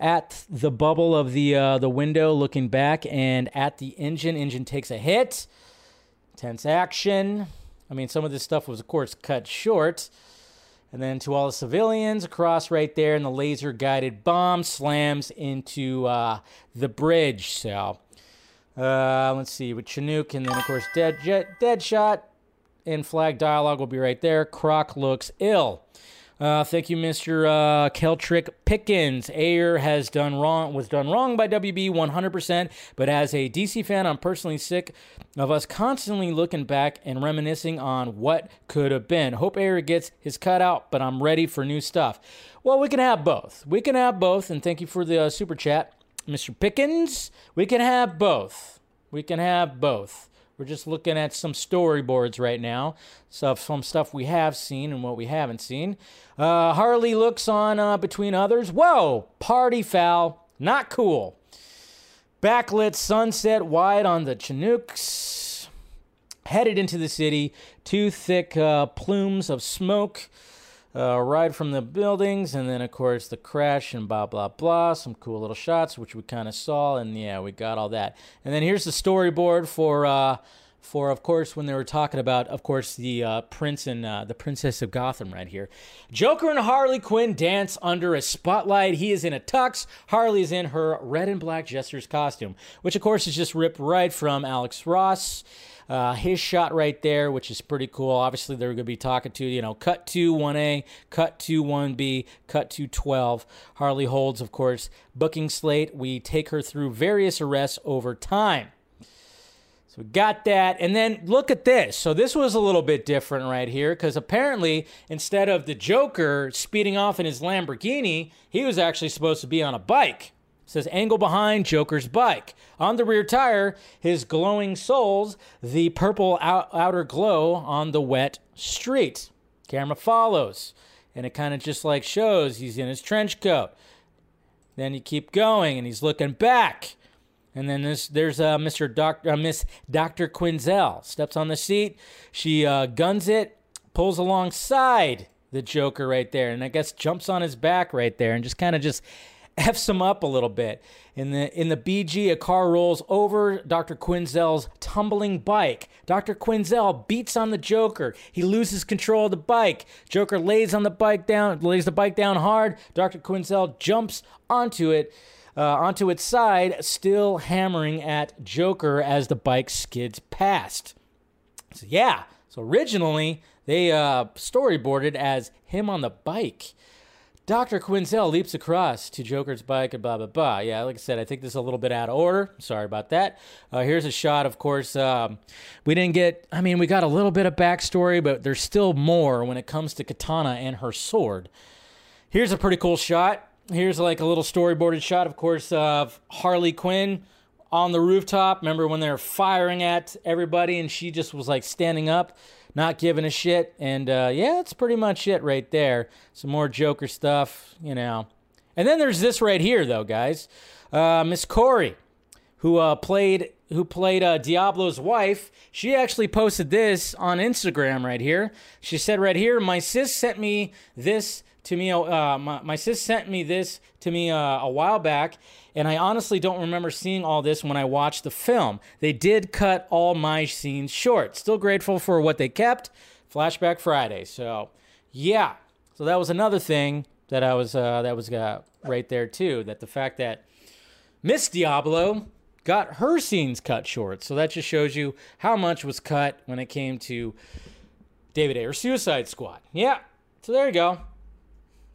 at the bubble of the uh, the window, looking back, and at the engine. Engine takes a hit. Tense action. I mean, some of this stuff was, of course, cut short. And then to all the civilians, across right there, and the laser-guided bomb slams into uh, the bridge. So, uh, let's see, with Chinook, and then, of course, dead jet, Deadshot, and Flag dialogue will be right there. Croc looks ill. Uh, thank you, Mister Uh, Keltrick Pickens. Ayer has done wrong, was done wrong by W B one hundred percent, but as a D C fan, I'm personally sick of us constantly looking back and reminiscing on what could have been. Hope Ayer gets his cut out, but I'm ready for new stuff. Well, we can have both. We can have both, and thank you for the uh, super chat, Mister Pickens. We can have both. We can have both. We're just looking at some storyboards right now, so some stuff we have seen and what we haven't seen. Uh, Harley looks on uh, between others. Whoa, party foul, not cool. Backlit sunset wide on the Chinooks. Headed into the city, two thick uh, plumes of smoke uh, ride from the buildings, and then, of course, the crash and blah, blah, blah. Some cool little shots, which we kind of saw, and, yeah, we got all that. And then here's the storyboard for, uh, for of course, when they were talking about, of course, the uh, prince and uh, the princess of Gotham right here. Joker and Harley Quinn dance under a spotlight. He is in a tux. Harley is in her red and black jester's costume, which, of course, is just ripped right from Alex Ross. Uh, his shot right there, which is pretty cool. Obviously, they're going to be talking to, you know, cut to one A, cut to one B, cut to twelve. Harley holds, of course, booking slate. We take her through various arrests over time. So we got that. And then look at this. So this was a little bit different right here, because apparently instead of the Joker speeding off in his Lamborghini, he was actually supposed to be on a bike. Says angle behind Joker's bike. On the rear tire, his glowing soles, the purple out- outer glow on the wet street. Camera follows, and it kind of just like shows he's in his trench coat. Then you keep going, and he's looking back. And then this, there's uh, Mister Doctor, uh, Miss Doctor Quinzel steps on the seat. She uh, guns it, pulls alongside the Joker right there, and I guess jumps on his back right there, and just kind of just F's him up a little bit. In the, in the B G, a car rolls over Doctor Quinzel's tumbling bike. Doctor Quinzel beats on the Joker. He loses control of the bike. Joker lays on the bike down, lays the bike down hard. Doctor Quinzel jumps onto it, uh, onto its side, still hammering at Joker as the bike skids past. So yeah, so originally they uh, storyboarded as him on the bike. Doctor Quinzel leaps across to Joker's bike and blah, blah, blah. Yeah, like I said, I think this is a little bit out of order. Sorry about that. Uh, here's a shot, of course. Um, we didn't get, I mean, we got a little bit of backstory, but there's still more when it comes to Katana and her sword. Here's a pretty cool shot. Here's like a little storyboarded shot, of course, of Harley Quinn on the rooftop. Remember when they were firing at everybody and she just was like standing up, not giving a shit. And uh, yeah, that's pretty much it right there. Some more Joker stuff, you know. And then there's this right here, though, guys. Uh, Miss Corey, who uh, played who played uh, Diablo's wife, she actually posted this on Instagram right here. She said right here, my sis sent me this to me. Uh, my, my sis sent me this to me uh, a while back, and I honestly don't remember seeing all this when I watched the film. They did cut all my scenes short. Still grateful for what they kept. Flashback Friday. So, yeah. So that was another thing that I was uh, that was uh, right there too. That the fact that Miss Diablo got her scenes cut short. So that just shows you how much was cut when it came to David Ayer's Suicide Squad. Yeah. So there you go.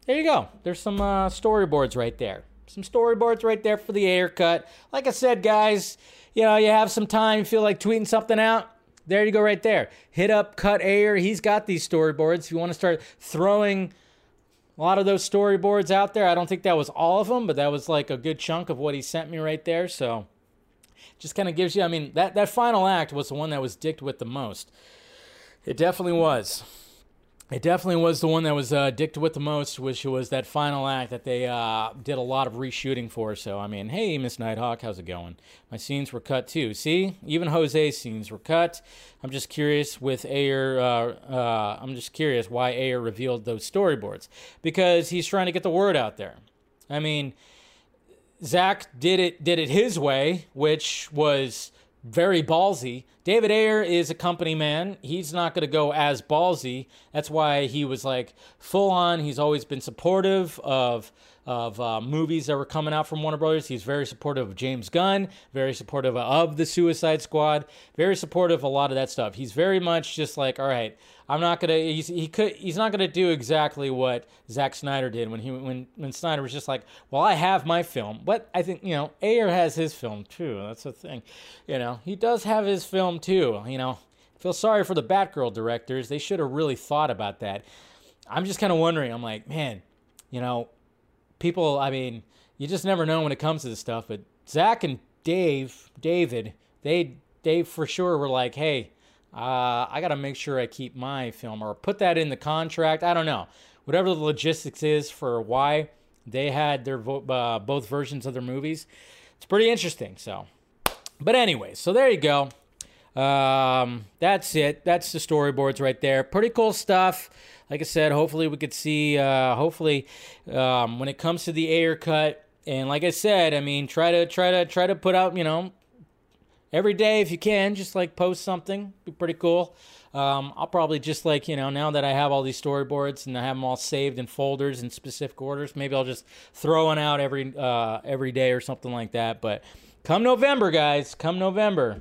There you go. There's some uh, storyboards right there. Some storyboards right there for the Ayer Cut. Like I said, guys, you know, you have some time, you feel like tweeting something out, there you go right there. Hit up Cut Ayer. He's got these storyboards. If you want to start throwing a lot of those storyboards out there, I don't think that was all of them, but that was like a good chunk of what he sent me right there. So just kind of gives you, I mean, that, that final act was the one that was dicked with the most. It definitely was. It definitely was the one that was uh, dicked with the most, which was that final act that they uh, did a lot of reshooting for. So, I mean, hey, Miss Nighthawk, how's it going? My scenes were cut, too. See? Even Jose's scenes were cut. I'm just curious with Ayer, uh, uh, I'm just curious why Ayer revealed those storyboards. Because he's trying to get the word out there. I mean, Zack did it, did it his way, which was very ballsy. David Ayer is a company man. He's not going to go as ballsy. That's why he was like full on. He's always been supportive of of uh, movies that were coming out from Warner Brothers. He's very supportive of James Gunn, very supportive of the Suicide Squad, very supportive of a lot of that stuff. He's very much just like, all right, I'm not gonna. He's, he could. He's not gonna do exactly what Zack Snyder did when he when when Snyder was just like, well, I have my film, but I think you know Ayer has his film too. That's the thing, you know. He does have his film too. You know, I feel sorry for the Batgirl directors. They should have really thought about that. I'm just kind of wondering. I'm like, man, you know. People, I mean, you just never know when it comes to this stuff, but Zack and Dave, David, they they for sure were like, hey, uh, I got to make sure I keep my film or put that in the contract. I don't know. Whatever the logistics is for why they had their vo- uh, both versions of their movies. It's pretty interesting. So, but anyway, so there you go. Um, that's it. That's the storyboards right there. Pretty cool stuff. Like I said, hopefully we could see, uh, hopefully, um, when it comes to the Ayer Cut, and like I said, I mean, try to, try to, try to put out, you know, every day if you can, just like post something, be pretty cool. Um, I'll probably just like, you know, now that I have all these storyboards and I have them all saved in folders in specific orders, maybe I'll just throw one out every, uh, every day or something like that. But come November, guys, come November,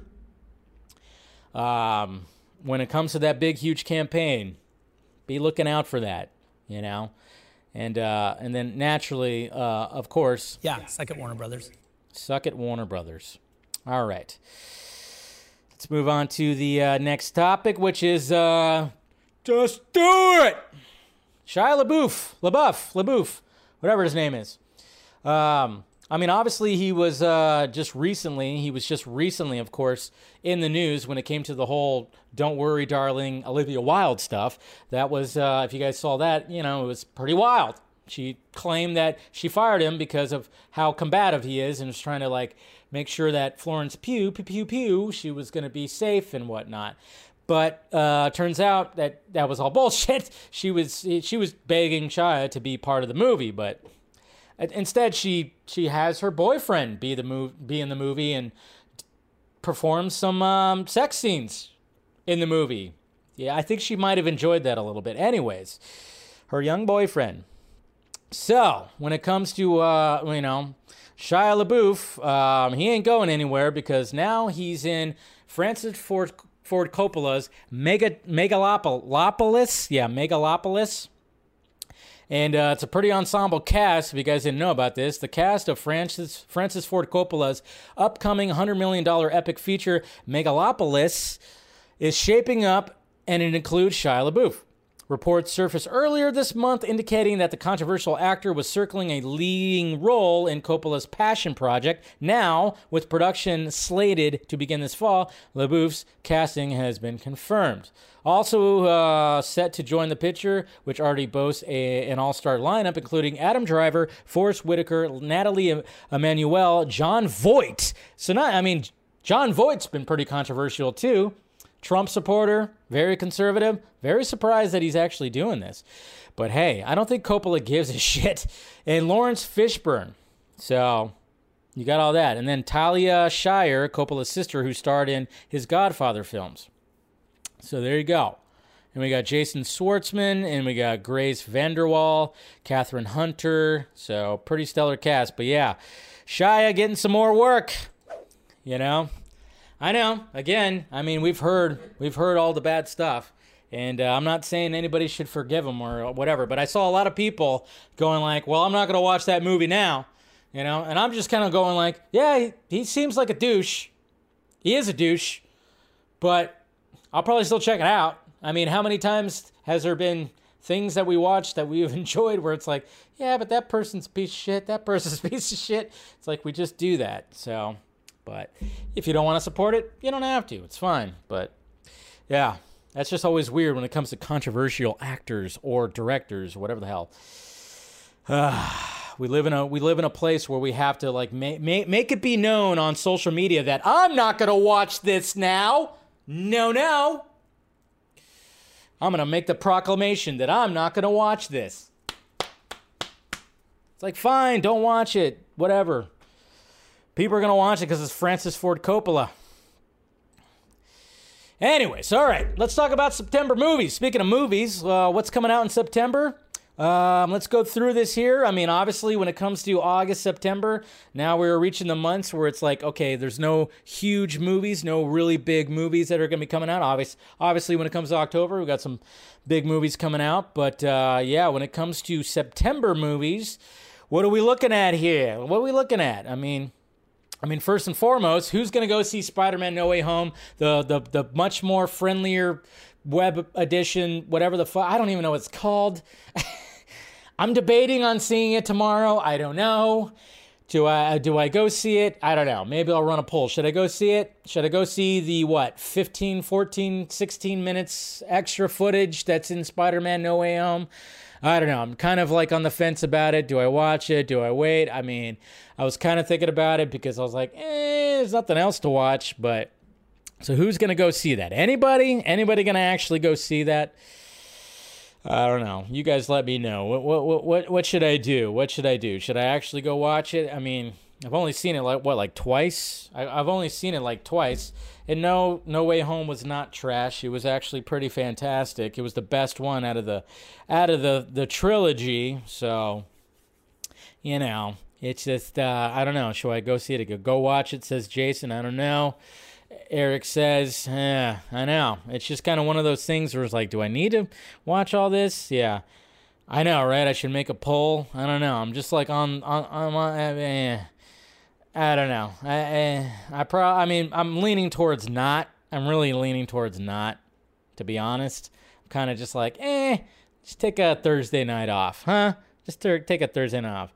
um, when it comes to that big, huge campaign, be looking out for that, you know, and uh, and then naturally, uh, of course. Yeah, suck at Warner Brothers. Suck at Warner Brothers. All right, let's move on to the uh, next topic, which is uh, just do it. Shia LaBeouf, LaBeouf, LaBeouf, whatever his name is. Um, I mean, obviously, he was uh, just recently. He was just recently, of course, in the news when it came to the whole "Don't Worry, Darling" Olivia Wilde stuff. That was, uh, if you guys saw that, you know, it was pretty wild. She claimed that she fired him because of how combative he is and was trying to like make sure that Florence Pugh, pew pew pew, she was going to be safe and whatnot. But uh, turns out that that was all bullshit. She was she was begging Shia to be part of the movie, but Instead, she she has her boyfriend be the move be in the movie and perform some um, sex scenes in the movie. Yeah, I think she might have enjoyed that a little bit. Anyways, her young boyfriend. So when it comes to uh, you know, Shia LaBeouf, um, he ain't going anywhere because now he's in Francis Ford Ford Coppola's Mega Megalopolis. Yeah, Megalopolis. And uh, it's a pretty ensemble cast, if you guys didn't know about this. The cast of Francis Francis Ford Coppola's upcoming one hundred million dollars epic feature, Megalopolis, is shaping up, and it includes Shia LaBeouf. Reports surfaced earlier this month indicating that the controversial actor was circling a leading role in Coppola's passion project. Now, with production slated to begin this fall, LaBeouf's casting has been confirmed. Also uh, set to join the picture, which already boasts a, an all-star lineup, including Adam Driver, Forrest Whitaker, Natalie Emanuel, John Voight. So, not, I mean, John Voight's been pretty controversial, too. Trump supporter, very conservative, very surprised that he's actually doing this. But hey, I don't think Coppola gives a shit. And Lawrence Fishburne. So you got all that. And then Talia Shire, Coppola's sister, who starred in his Godfather films. So there you go. And we got Jason Schwartzman, and we got Grace VanderWaal, Catherine Hunter. So pretty stellar cast. But yeah, Shia getting some more work, you know. I know. Again, I mean, we've heard we've heard all the bad stuff, and uh, I'm not saying anybody should forgive him or whatever. But I saw a lot of people going like, "Well, I'm not gonna watch that movie now," you know. And I'm just kind of going like, "Yeah, he, he seems like a douche. He is a douche, but I'll probably still check it out." I mean, how many times has there been things that we watched that we've enjoyed where it's like, "Yeah, but that person's a piece of shit. That person's a piece of shit." It's like we just do that. So. But if you don't want to support it, you don't have to. It's fine. But yeah, that's just always weird when it comes to controversial actors or directors or whatever the hell. Uh, we live in a we live in a place where we have to like ma- ma- make it be known on social media that I'm not gonna watch this now. No, no. I'm gonna make the proclamation that I'm not gonna watch this. It's like, fine, don't watch it. Whatever. People are going to watch it because it's Francis Ford Coppola. Anyways, all right. Let's talk about September movies. Speaking of movies, uh, what's coming out in September? Um, let's go through this here. I mean, obviously, when it comes to August, September, now we're reaching the months where it's like, okay, there's no huge movies, no really big movies that are going to be coming out. Obviously, obviously, when it comes to October, we've got some big movies coming out. But, uh, yeah, when it comes to September movies, what are we looking at here? What are we looking at? I mean... I mean, first and foremost, who's going to go see Spider-Man No Way Home, the the the much more friendlier web edition, whatever the fuck, I don't even know what it's called. I'm debating on seeing it tomorrow. I don't know. Do I do I go see it? I don't know. Maybe I'll run a poll. Should I go see it? Should I go see the, what, fifteen, fourteen, sixteen minutes extra footage that's in Spider-Man No Way Home? I don't know. I'm kind of like on the fence about it. Do I watch it? Do I wait? I mean, I was kind of thinking about it because I was like, eh, there's nothing else to watch. But so who's going to go see that? Anybody? Anybody going to actually go see that? I don't know. You guys let me know. What, what, what, what should I do? What should I do? Should I actually go watch it? I mean, I've only seen it like, what, like twice? I, I've only seen it like twice. And no, No Way Home was not trash. It was actually pretty fantastic. It was the best one out of the, out of the, the trilogy. So, you know, it's just, uh, I don't know. Should I go see it? I go, go watch it, says Jason. I don't know. Eric says, eh, I know. It's just kind of one of those things where it's like, do I need to watch all this? Yeah. I know, right? I should make a poll. I don't know. I'm just like on, on, I'm on, eh. I don't know. I I, I probably. I mean, I'm leaning towards not. I'm really leaning towards not, to be honest. I'm kind of just like, eh, just take a Thursday night off, huh? Just ter- take a Thursday night off.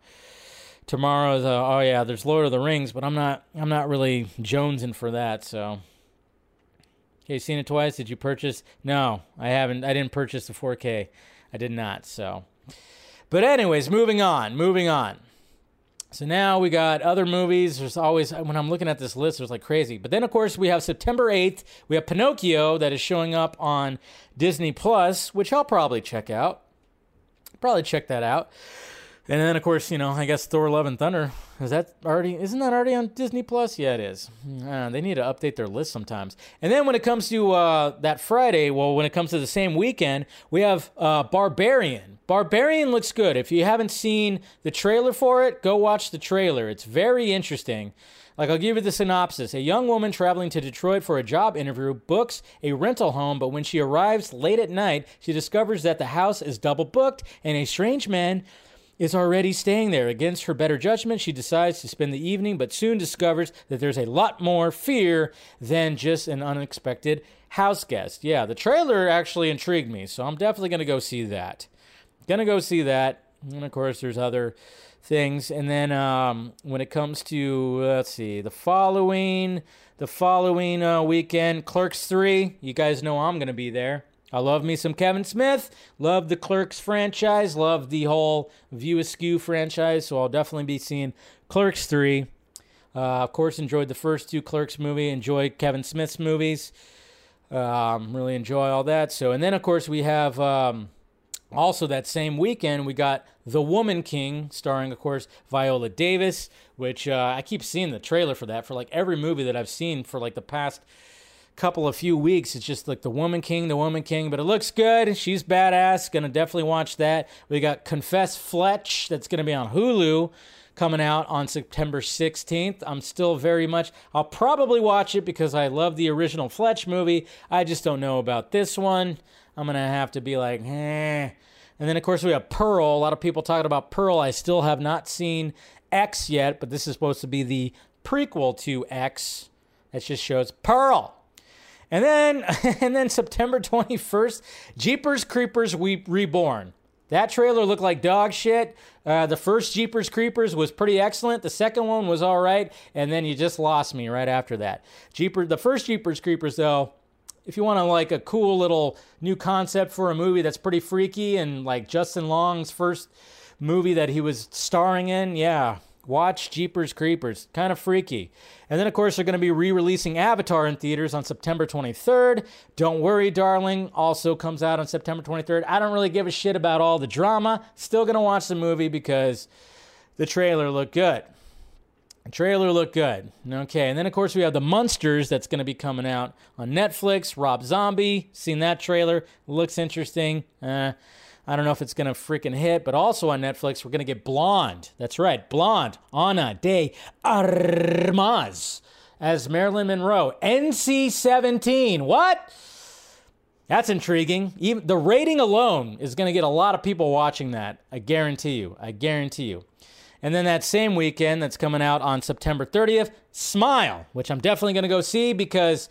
Tomorrow's, uh, oh yeah, there's Lord of the Rings, but I'm not. I'm not really jonesing for that. So, okay, you've seen it twice. Did you purchase? No, I haven't. I didn't purchase the four K. I did not. So, but anyways, moving on. Moving on. So now we got other movies. There's always, when I'm looking at this list, there's like crazy. But then, of course, we have September eighth. We have Pinocchio that is showing up on Disney Plus, which I'll probably check out. Probably check that out. And then, of course, you know, I guess Thor Love and Thunder, is that already, isn't that already on Disney Plus? Yeah, it is. Uh, they need to update their list sometimes. And then when it comes to uh, that Friday, well, when it comes to the same weekend, we have uh, Barbarian. Barbarian looks good. If you haven't seen the trailer for it, go watch the trailer. It's very interesting. Like, I'll give you the synopsis. A young woman traveling to Detroit for a job interview books a rental home, but when she arrives late at night, she discovers that the house is double booked and a strange man is already staying there. Against her better judgment, she decides to spend the evening, but soon discovers that there's a lot more fear than just an unexpected house guest. Yeah, the trailer actually intrigued me, so I'm definitely going to go see that. Going to go see that. And, of course, there's other things. And then um, when it comes to, let's see, the following, the following uh, weekend, Clerks three. You guys know I'm going to be there. I love me some Kevin Smith, love the Clerks franchise, love the whole View Askew franchise, so I'll definitely be seeing Clerks three. Uh, of course, enjoyed the first two Clerks movie, enjoyed Kevin Smith's movies, um, really enjoy all that. So, and then, of course, we have um, also that same weekend, we got The Woman King, starring, of course, Viola Davis, which uh, I keep seeing the trailer for that, for like every movie that I've seen for like the past couple of few weeks. It's just like the Woman King, the Woman King, but it looks good. She's badass. Gonna definitely watch that. We got Confess Fletch that's gonna be on Hulu coming out on September sixteenth. I'm still very much, I'll probably watch it because I love the original Fletch movie. I just don't know about this one. I'm gonna have to be like, eh. And then, of course, we have Pearl. A lot of people talking about Pearl. I still have not seen X yet, but this is supposed to be the prequel to X. That just shows Pearl. And then and then September twenty-first, Jeepers Creepers we- Reborn. That trailer looked like dog shit. Uh, the first Jeepers Creepers was pretty excellent. The second one was all right. And then you just lost me right after that. Jeepers, the first Jeepers Creepers, though, if you want to like a cool little new concept for a movie that's pretty freaky and like Justin Long's first movie that he was starring in, yeah. Watch Jeepers Creepers. Kind of freaky. And then, of course, they're going to be re-releasing Avatar in theaters on September twenty-third. Don't Worry, Darling also comes out on September twenty-third. I don't really give a shit about all the drama. Still going to watch the movie because the trailer looked good. The trailer looked good. Okay. And then, of course, we have The Munsters that's going to be coming out on Netflix. Rob Zombie. Seen that trailer. Looks interesting. Uh I don't know if it's going to freaking hit, but also on Netflix, we're going to get Blonde. That's right, Blonde, Ana de Armas as Marilyn Monroe. N C seventeen, what? That's intriguing. Even the rating alone is going to get a lot of people watching that. I guarantee you, I guarantee you. And then that same weekend that's coming out on September thirtieth, Smile, which I'm definitely going to go see because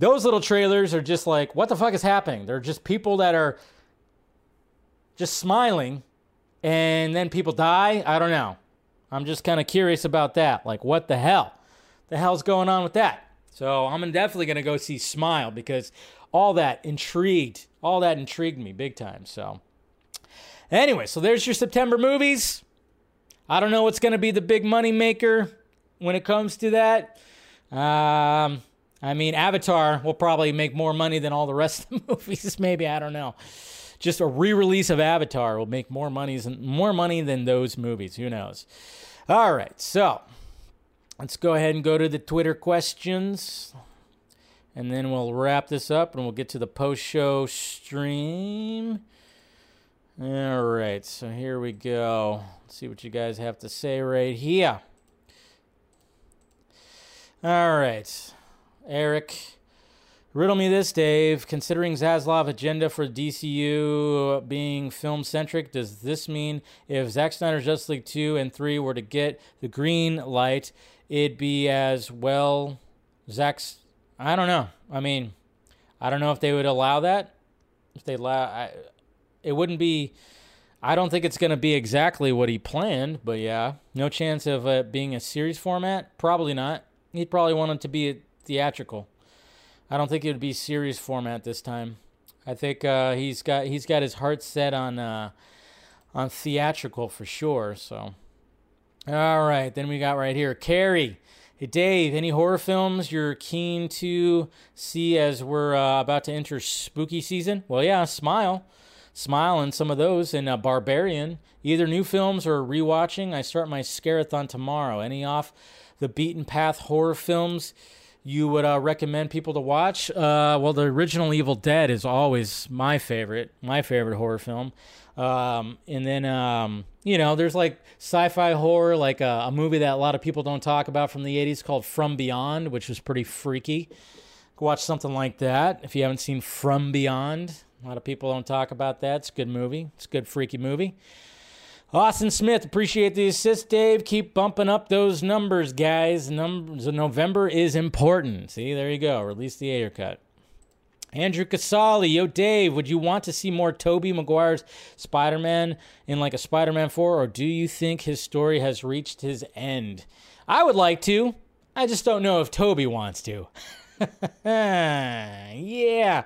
those little trailers are just like, what the fuck is happening? They're just people that are just smiling, and then people die. I don't know. I'm just kind of curious about that. Like, what the hell? The hell's going on with that? So I'm definitely going to go see Smile because all that intrigued, all that intrigued me big time. So anyway, so there's your September movies. I don't know what's going to be the big money maker when it comes to that. Um, I mean, Avatar will probably make more money than all the rest of the movies. Maybe, I don't know. Just a re-release of Avatar will make more monies and more money than those movies. Who knows? All right, so let's go ahead and go to the Twitter questions, and then we'll wrap this up and we'll get to the post-show stream. All right, so here we go. Let's see what you guys have to say right here. All right, Eric. Riddle me this, Dave. Considering Zaslav's agenda for D C U being film-centric, does this mean if Zack Snyder's Justice League two and three were to get the green light, it'd be as well Zack's... I don't know. I mean, I don't know if they would allow that. If they allow... I, it wouldn't be... I don't think it's going to be exactly what he planned, but yeah. No chance of it being a series format? Probably not. He'd probably want it to be theatrical. I don't think it would be series format this time. I think uh, he's got he's got his heart set on uh, on theatrical for sure. So, all right, then we got right here, Carrie. Hey Dave, any horror films you're keen to see as we're uh, about to enter spooky season? Well, yeah, Smile. Smile and some of those, and uh, Barbarian. Either new films or rewatching. I start my Scarathon tomorrow. Any off the beaten path horror films you would uh, recommend people to watch? Uh, well, the original Evil Dead is always my favorite, my favorite horror film. Um, and then, um, you know, there's like sci-fi horror, like a, a movie that a lot of people don't talk about from the eighties called From Beyond, which was pretty freaky. Watch something like that if you haven't seen From Beyond. A lot of people don't talk about that. It's a good movie. It's a good freaky movie. Austin Smith, appreciate the assist, Dave. Keep bumping up those numbers, guys. Numbers. November is important. See, there you go. Release the Ayer Cut. Andrew Casali, yo, Dave, would you want to see more Tobey Maguire's Spider-Man in like a Spider-Man four, or do you think his story has reached his end? I would like to. I just don't know if Tobey wants to. Yeah.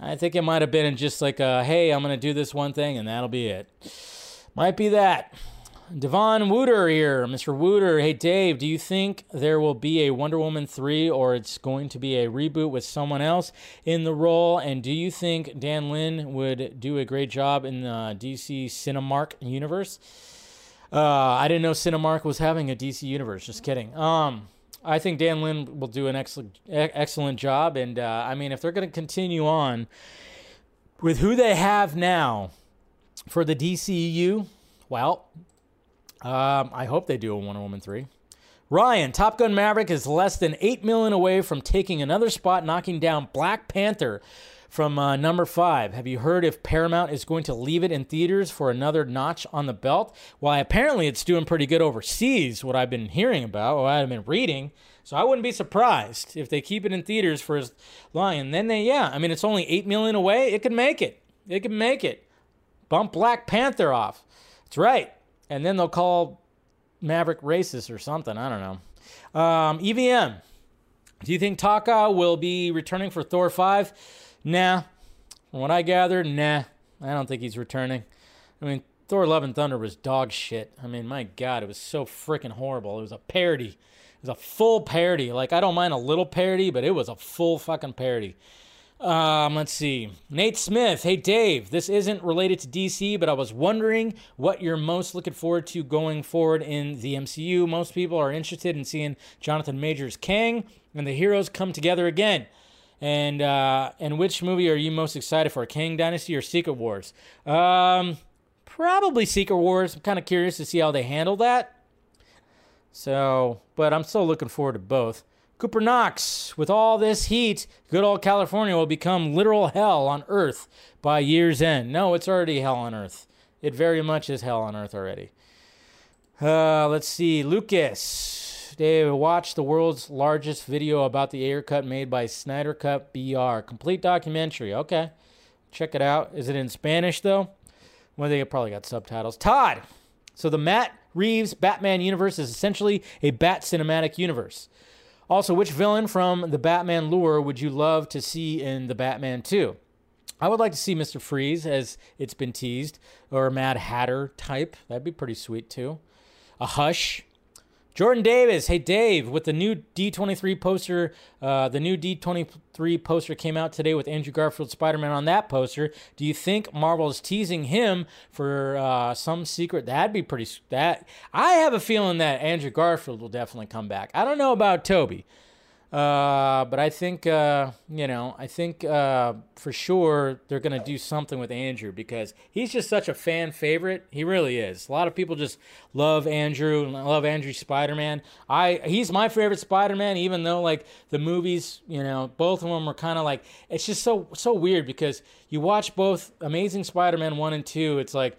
I think it might have been just like, a, hey, I'm going to do this one thing, and that'll be it. Might be that. Devon Wooter here. Mister Wooter. Hey, Dave, do you think there will be a Wonder Woman three or it's going to be a reboot with someone else in the role? And do you think Dan Lin would do a great job in the D C Cinemark universe? Uh, I didn't know Cinemark was having a D C universe. Just kidding. Um, I think Dan Lin will do an excellent, excellent job. And, uh, I mean, if they're going to continue on with who they have now, for the D C U, well, um, I hope they do a Wonder Woman three. Ryan, Top Gun Maverick is less than eight million away from taking another spot, knocking down Black Panther from uh, number five. Have you heard if Paramount is going to leave it in theaters for another notch on the belt? Well, apparently it's doing pretty good overseas, what I've been hearing about, what I've been reading. So I wouldn't be surprised if they keep it in theaters for as long. And then they, yeah, I mean, it's only eight million away. It could make it. It could make it. Bump Black Panther off. That's right. And then they'll call Maverick racist or something. I don't know. Um, E V M. Do you think Taka will be returning for Thor five? Nah. From what I gathered, nah. I don't think he's returning. I mean, Thor Love and Thunder was dog shit. I mean, my God, it was so freaking horrible. It was a parody. It was a full parody. Like, I don't mind a little parody, but it was a full fucking parody. Um, let's see. Nate Smith. Hey, Dave, this isn't related to D C, but I was wondering what you're most looking forward to going forward in the M C U. Most people are interested in seeing Jonathan Majors Kang and the heroes come together again. And, uh, and which movie are you most excited for? Kang Dynasty or Secret Wars? Um, probably Secret Wars. I'm kind of curious to see how they handle that. So, but I'm still looking forward to both. Cooper Knox, with all this heat, good old California will become literal hell on earth by year's end. No, it's already hell on earth. It very much is hell on earth already. Uh, let's see. Lucas, Dave, watch the world's largest video about the Ayer Cut made by Snyder Cut B R. Complete documentary. Okay. Check it out. Is it in Spanish, though? Well, they probably got subtitles. Todd, so the Matt Reeves Batman universe is essentially a Bat cinematic universe. Also, which villain from the Batman lore would you love to see in the Batman two? I would like to see Mister Freeze, as it's been teased, or a Mad Hatter type. That'd be pretty sweet, too. A Hush. Jordan Davis. Hey, Dave, with the new D twenty-three poster, uh, the new D twenty-three poster came out today with Andrew Garfield Spider-Man on that poster. Do you think Marvel is teasing him for uh, some secret? That'd be pretty... That I have a feeling that Andrew Garfield will definitely come back. I don't know about Toby, uh, but I think, uh, you know, I think uh, for sure they're going to do something with Andrew because he's just such a fan favorite. He really is. A lot of people just love Andrew and love Andrew Spider-Man. I, he's my favorite Spider-Man, even though like the movies, you know, both of them were kind of like, it's just so, so weird because you watch both Amazing Spider-Man one and two. It's like,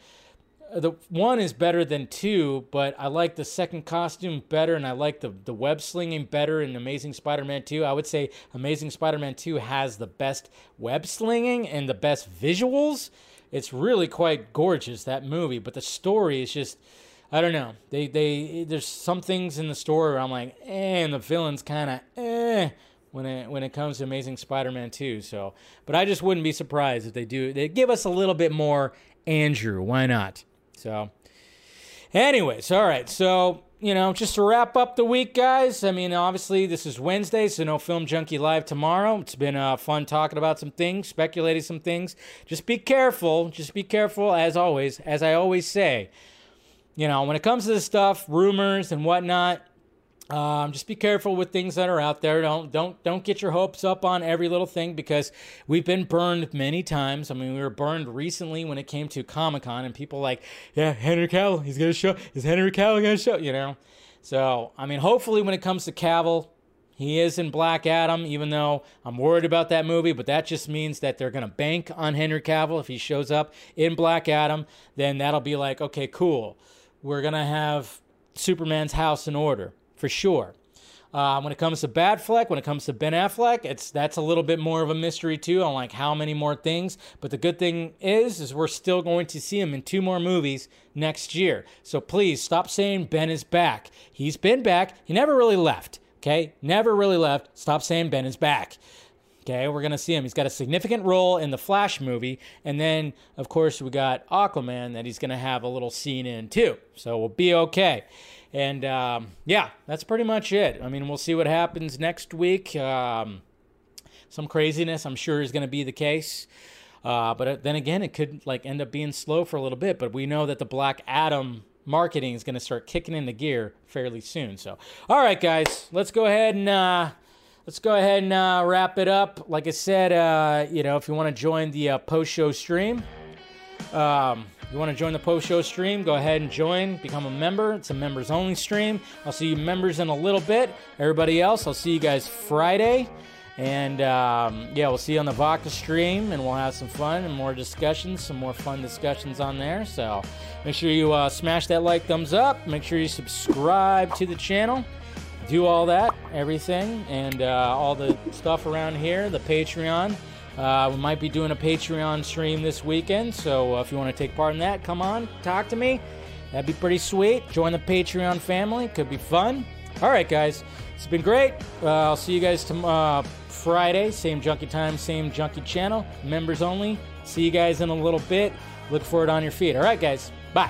the one is better than two, but I like the second costume better, and I like the, the web slinging better in Amazing Spider-Man two. I would say Amazing Spider-Man two has the best web slinging and the best visuals. It's really quite gorgeous, that movie, but the story is just, I don't know. They they there's some things in the story where I'm like, eh, and the villain's kind of eh when it when it comes to Amazing Spider-Man two. So, but I just wouldn't be surprised if they do. They give us a little bit more Andrew. Why not? So anyways, all right. So you know, just to wrap up the week, guys, I mean, obviously, this is Wednesday, so no Film Junkie Live tomorrow. It's been uh, fun talking about some things, speculating some things. Just be careful. Just be careful, as always, as I always say. You know, when it comes to this stuff, rumors and whatnot, um, just be careful with things that are out there. Don't don't don't get your hopes up on every little thing, because we've been burned many times. I mean, we were burned recently when it came to Comic-Con, and people like, yeah, Henry Cavill, he's going to show. Is Henry Cavill going to show? You know? So, I mean, hopefully when it comes to Cavill, he is in Black Adam, even though I'm worried about that movie, but that just means that they're going to bank on Henry Cavill. If he shows up in Black Adam, then that'll be like, okay, cool. We're going to have Superman's house in order, for sure. Uh, when it comes to Bad Fleck, when it comes to Ben Affleck, it's that's a little bit more of a mystery, too, on, like, how many more things. But the good thing is, is we're still going to see him in two more movies next year. So please, stop saying Ben is back. He's been back. He never really left, okay? Never really left. Stop saying Ben is back. Okay, we're going to see him. He's got a significant role in the Flash movie. And then, of course, we got Aquaman that he's going to have a little scene in, too. So we'll be okay. And, um, yeah, that's pretty much it. I mean, we'll see what happens next week. Um, some craziness, I'm sure, is going to be the case. Uh, but then again, it could, like, end up being slow for a little bit. But we know that the Black Adam marketing is going to start kicking into gear fairly soon. So, all right, guys, let's go ahead and... Uh, Let's go ahead and uh, wrap it up. Like I said, uh, you know, if you want to join the uh, post-show stream, um, if you want to join the post-show stream, go ahead and join. Become a member. It's a members-only stream. I'll see you members in a little bit. Everybody else, I'll see you guys Friday. And, um, yeah, we'll see you on the Vodka stream, and we'll have some fun and more discussions, some more fun discussions on there. So make sure you uh, smash that like, thumbs up. Make sure you subscribe to the channel. Do all that, everything, and uh, all the stuff around here, the Patreon. Uh, we might be doing a Patreon stream this weekend, so uh, if you want to take part in that, come on, talk to me. That'd be pretty sweet. Join the Patreon family. Could be fun. All right, guys. It's been great. Uh, I'll see you guys tom- uh, Friday. Same junkie time, same junkie channel. Members only. See you guys in a little bit. Look for it on your feed. All right, guys. Bye.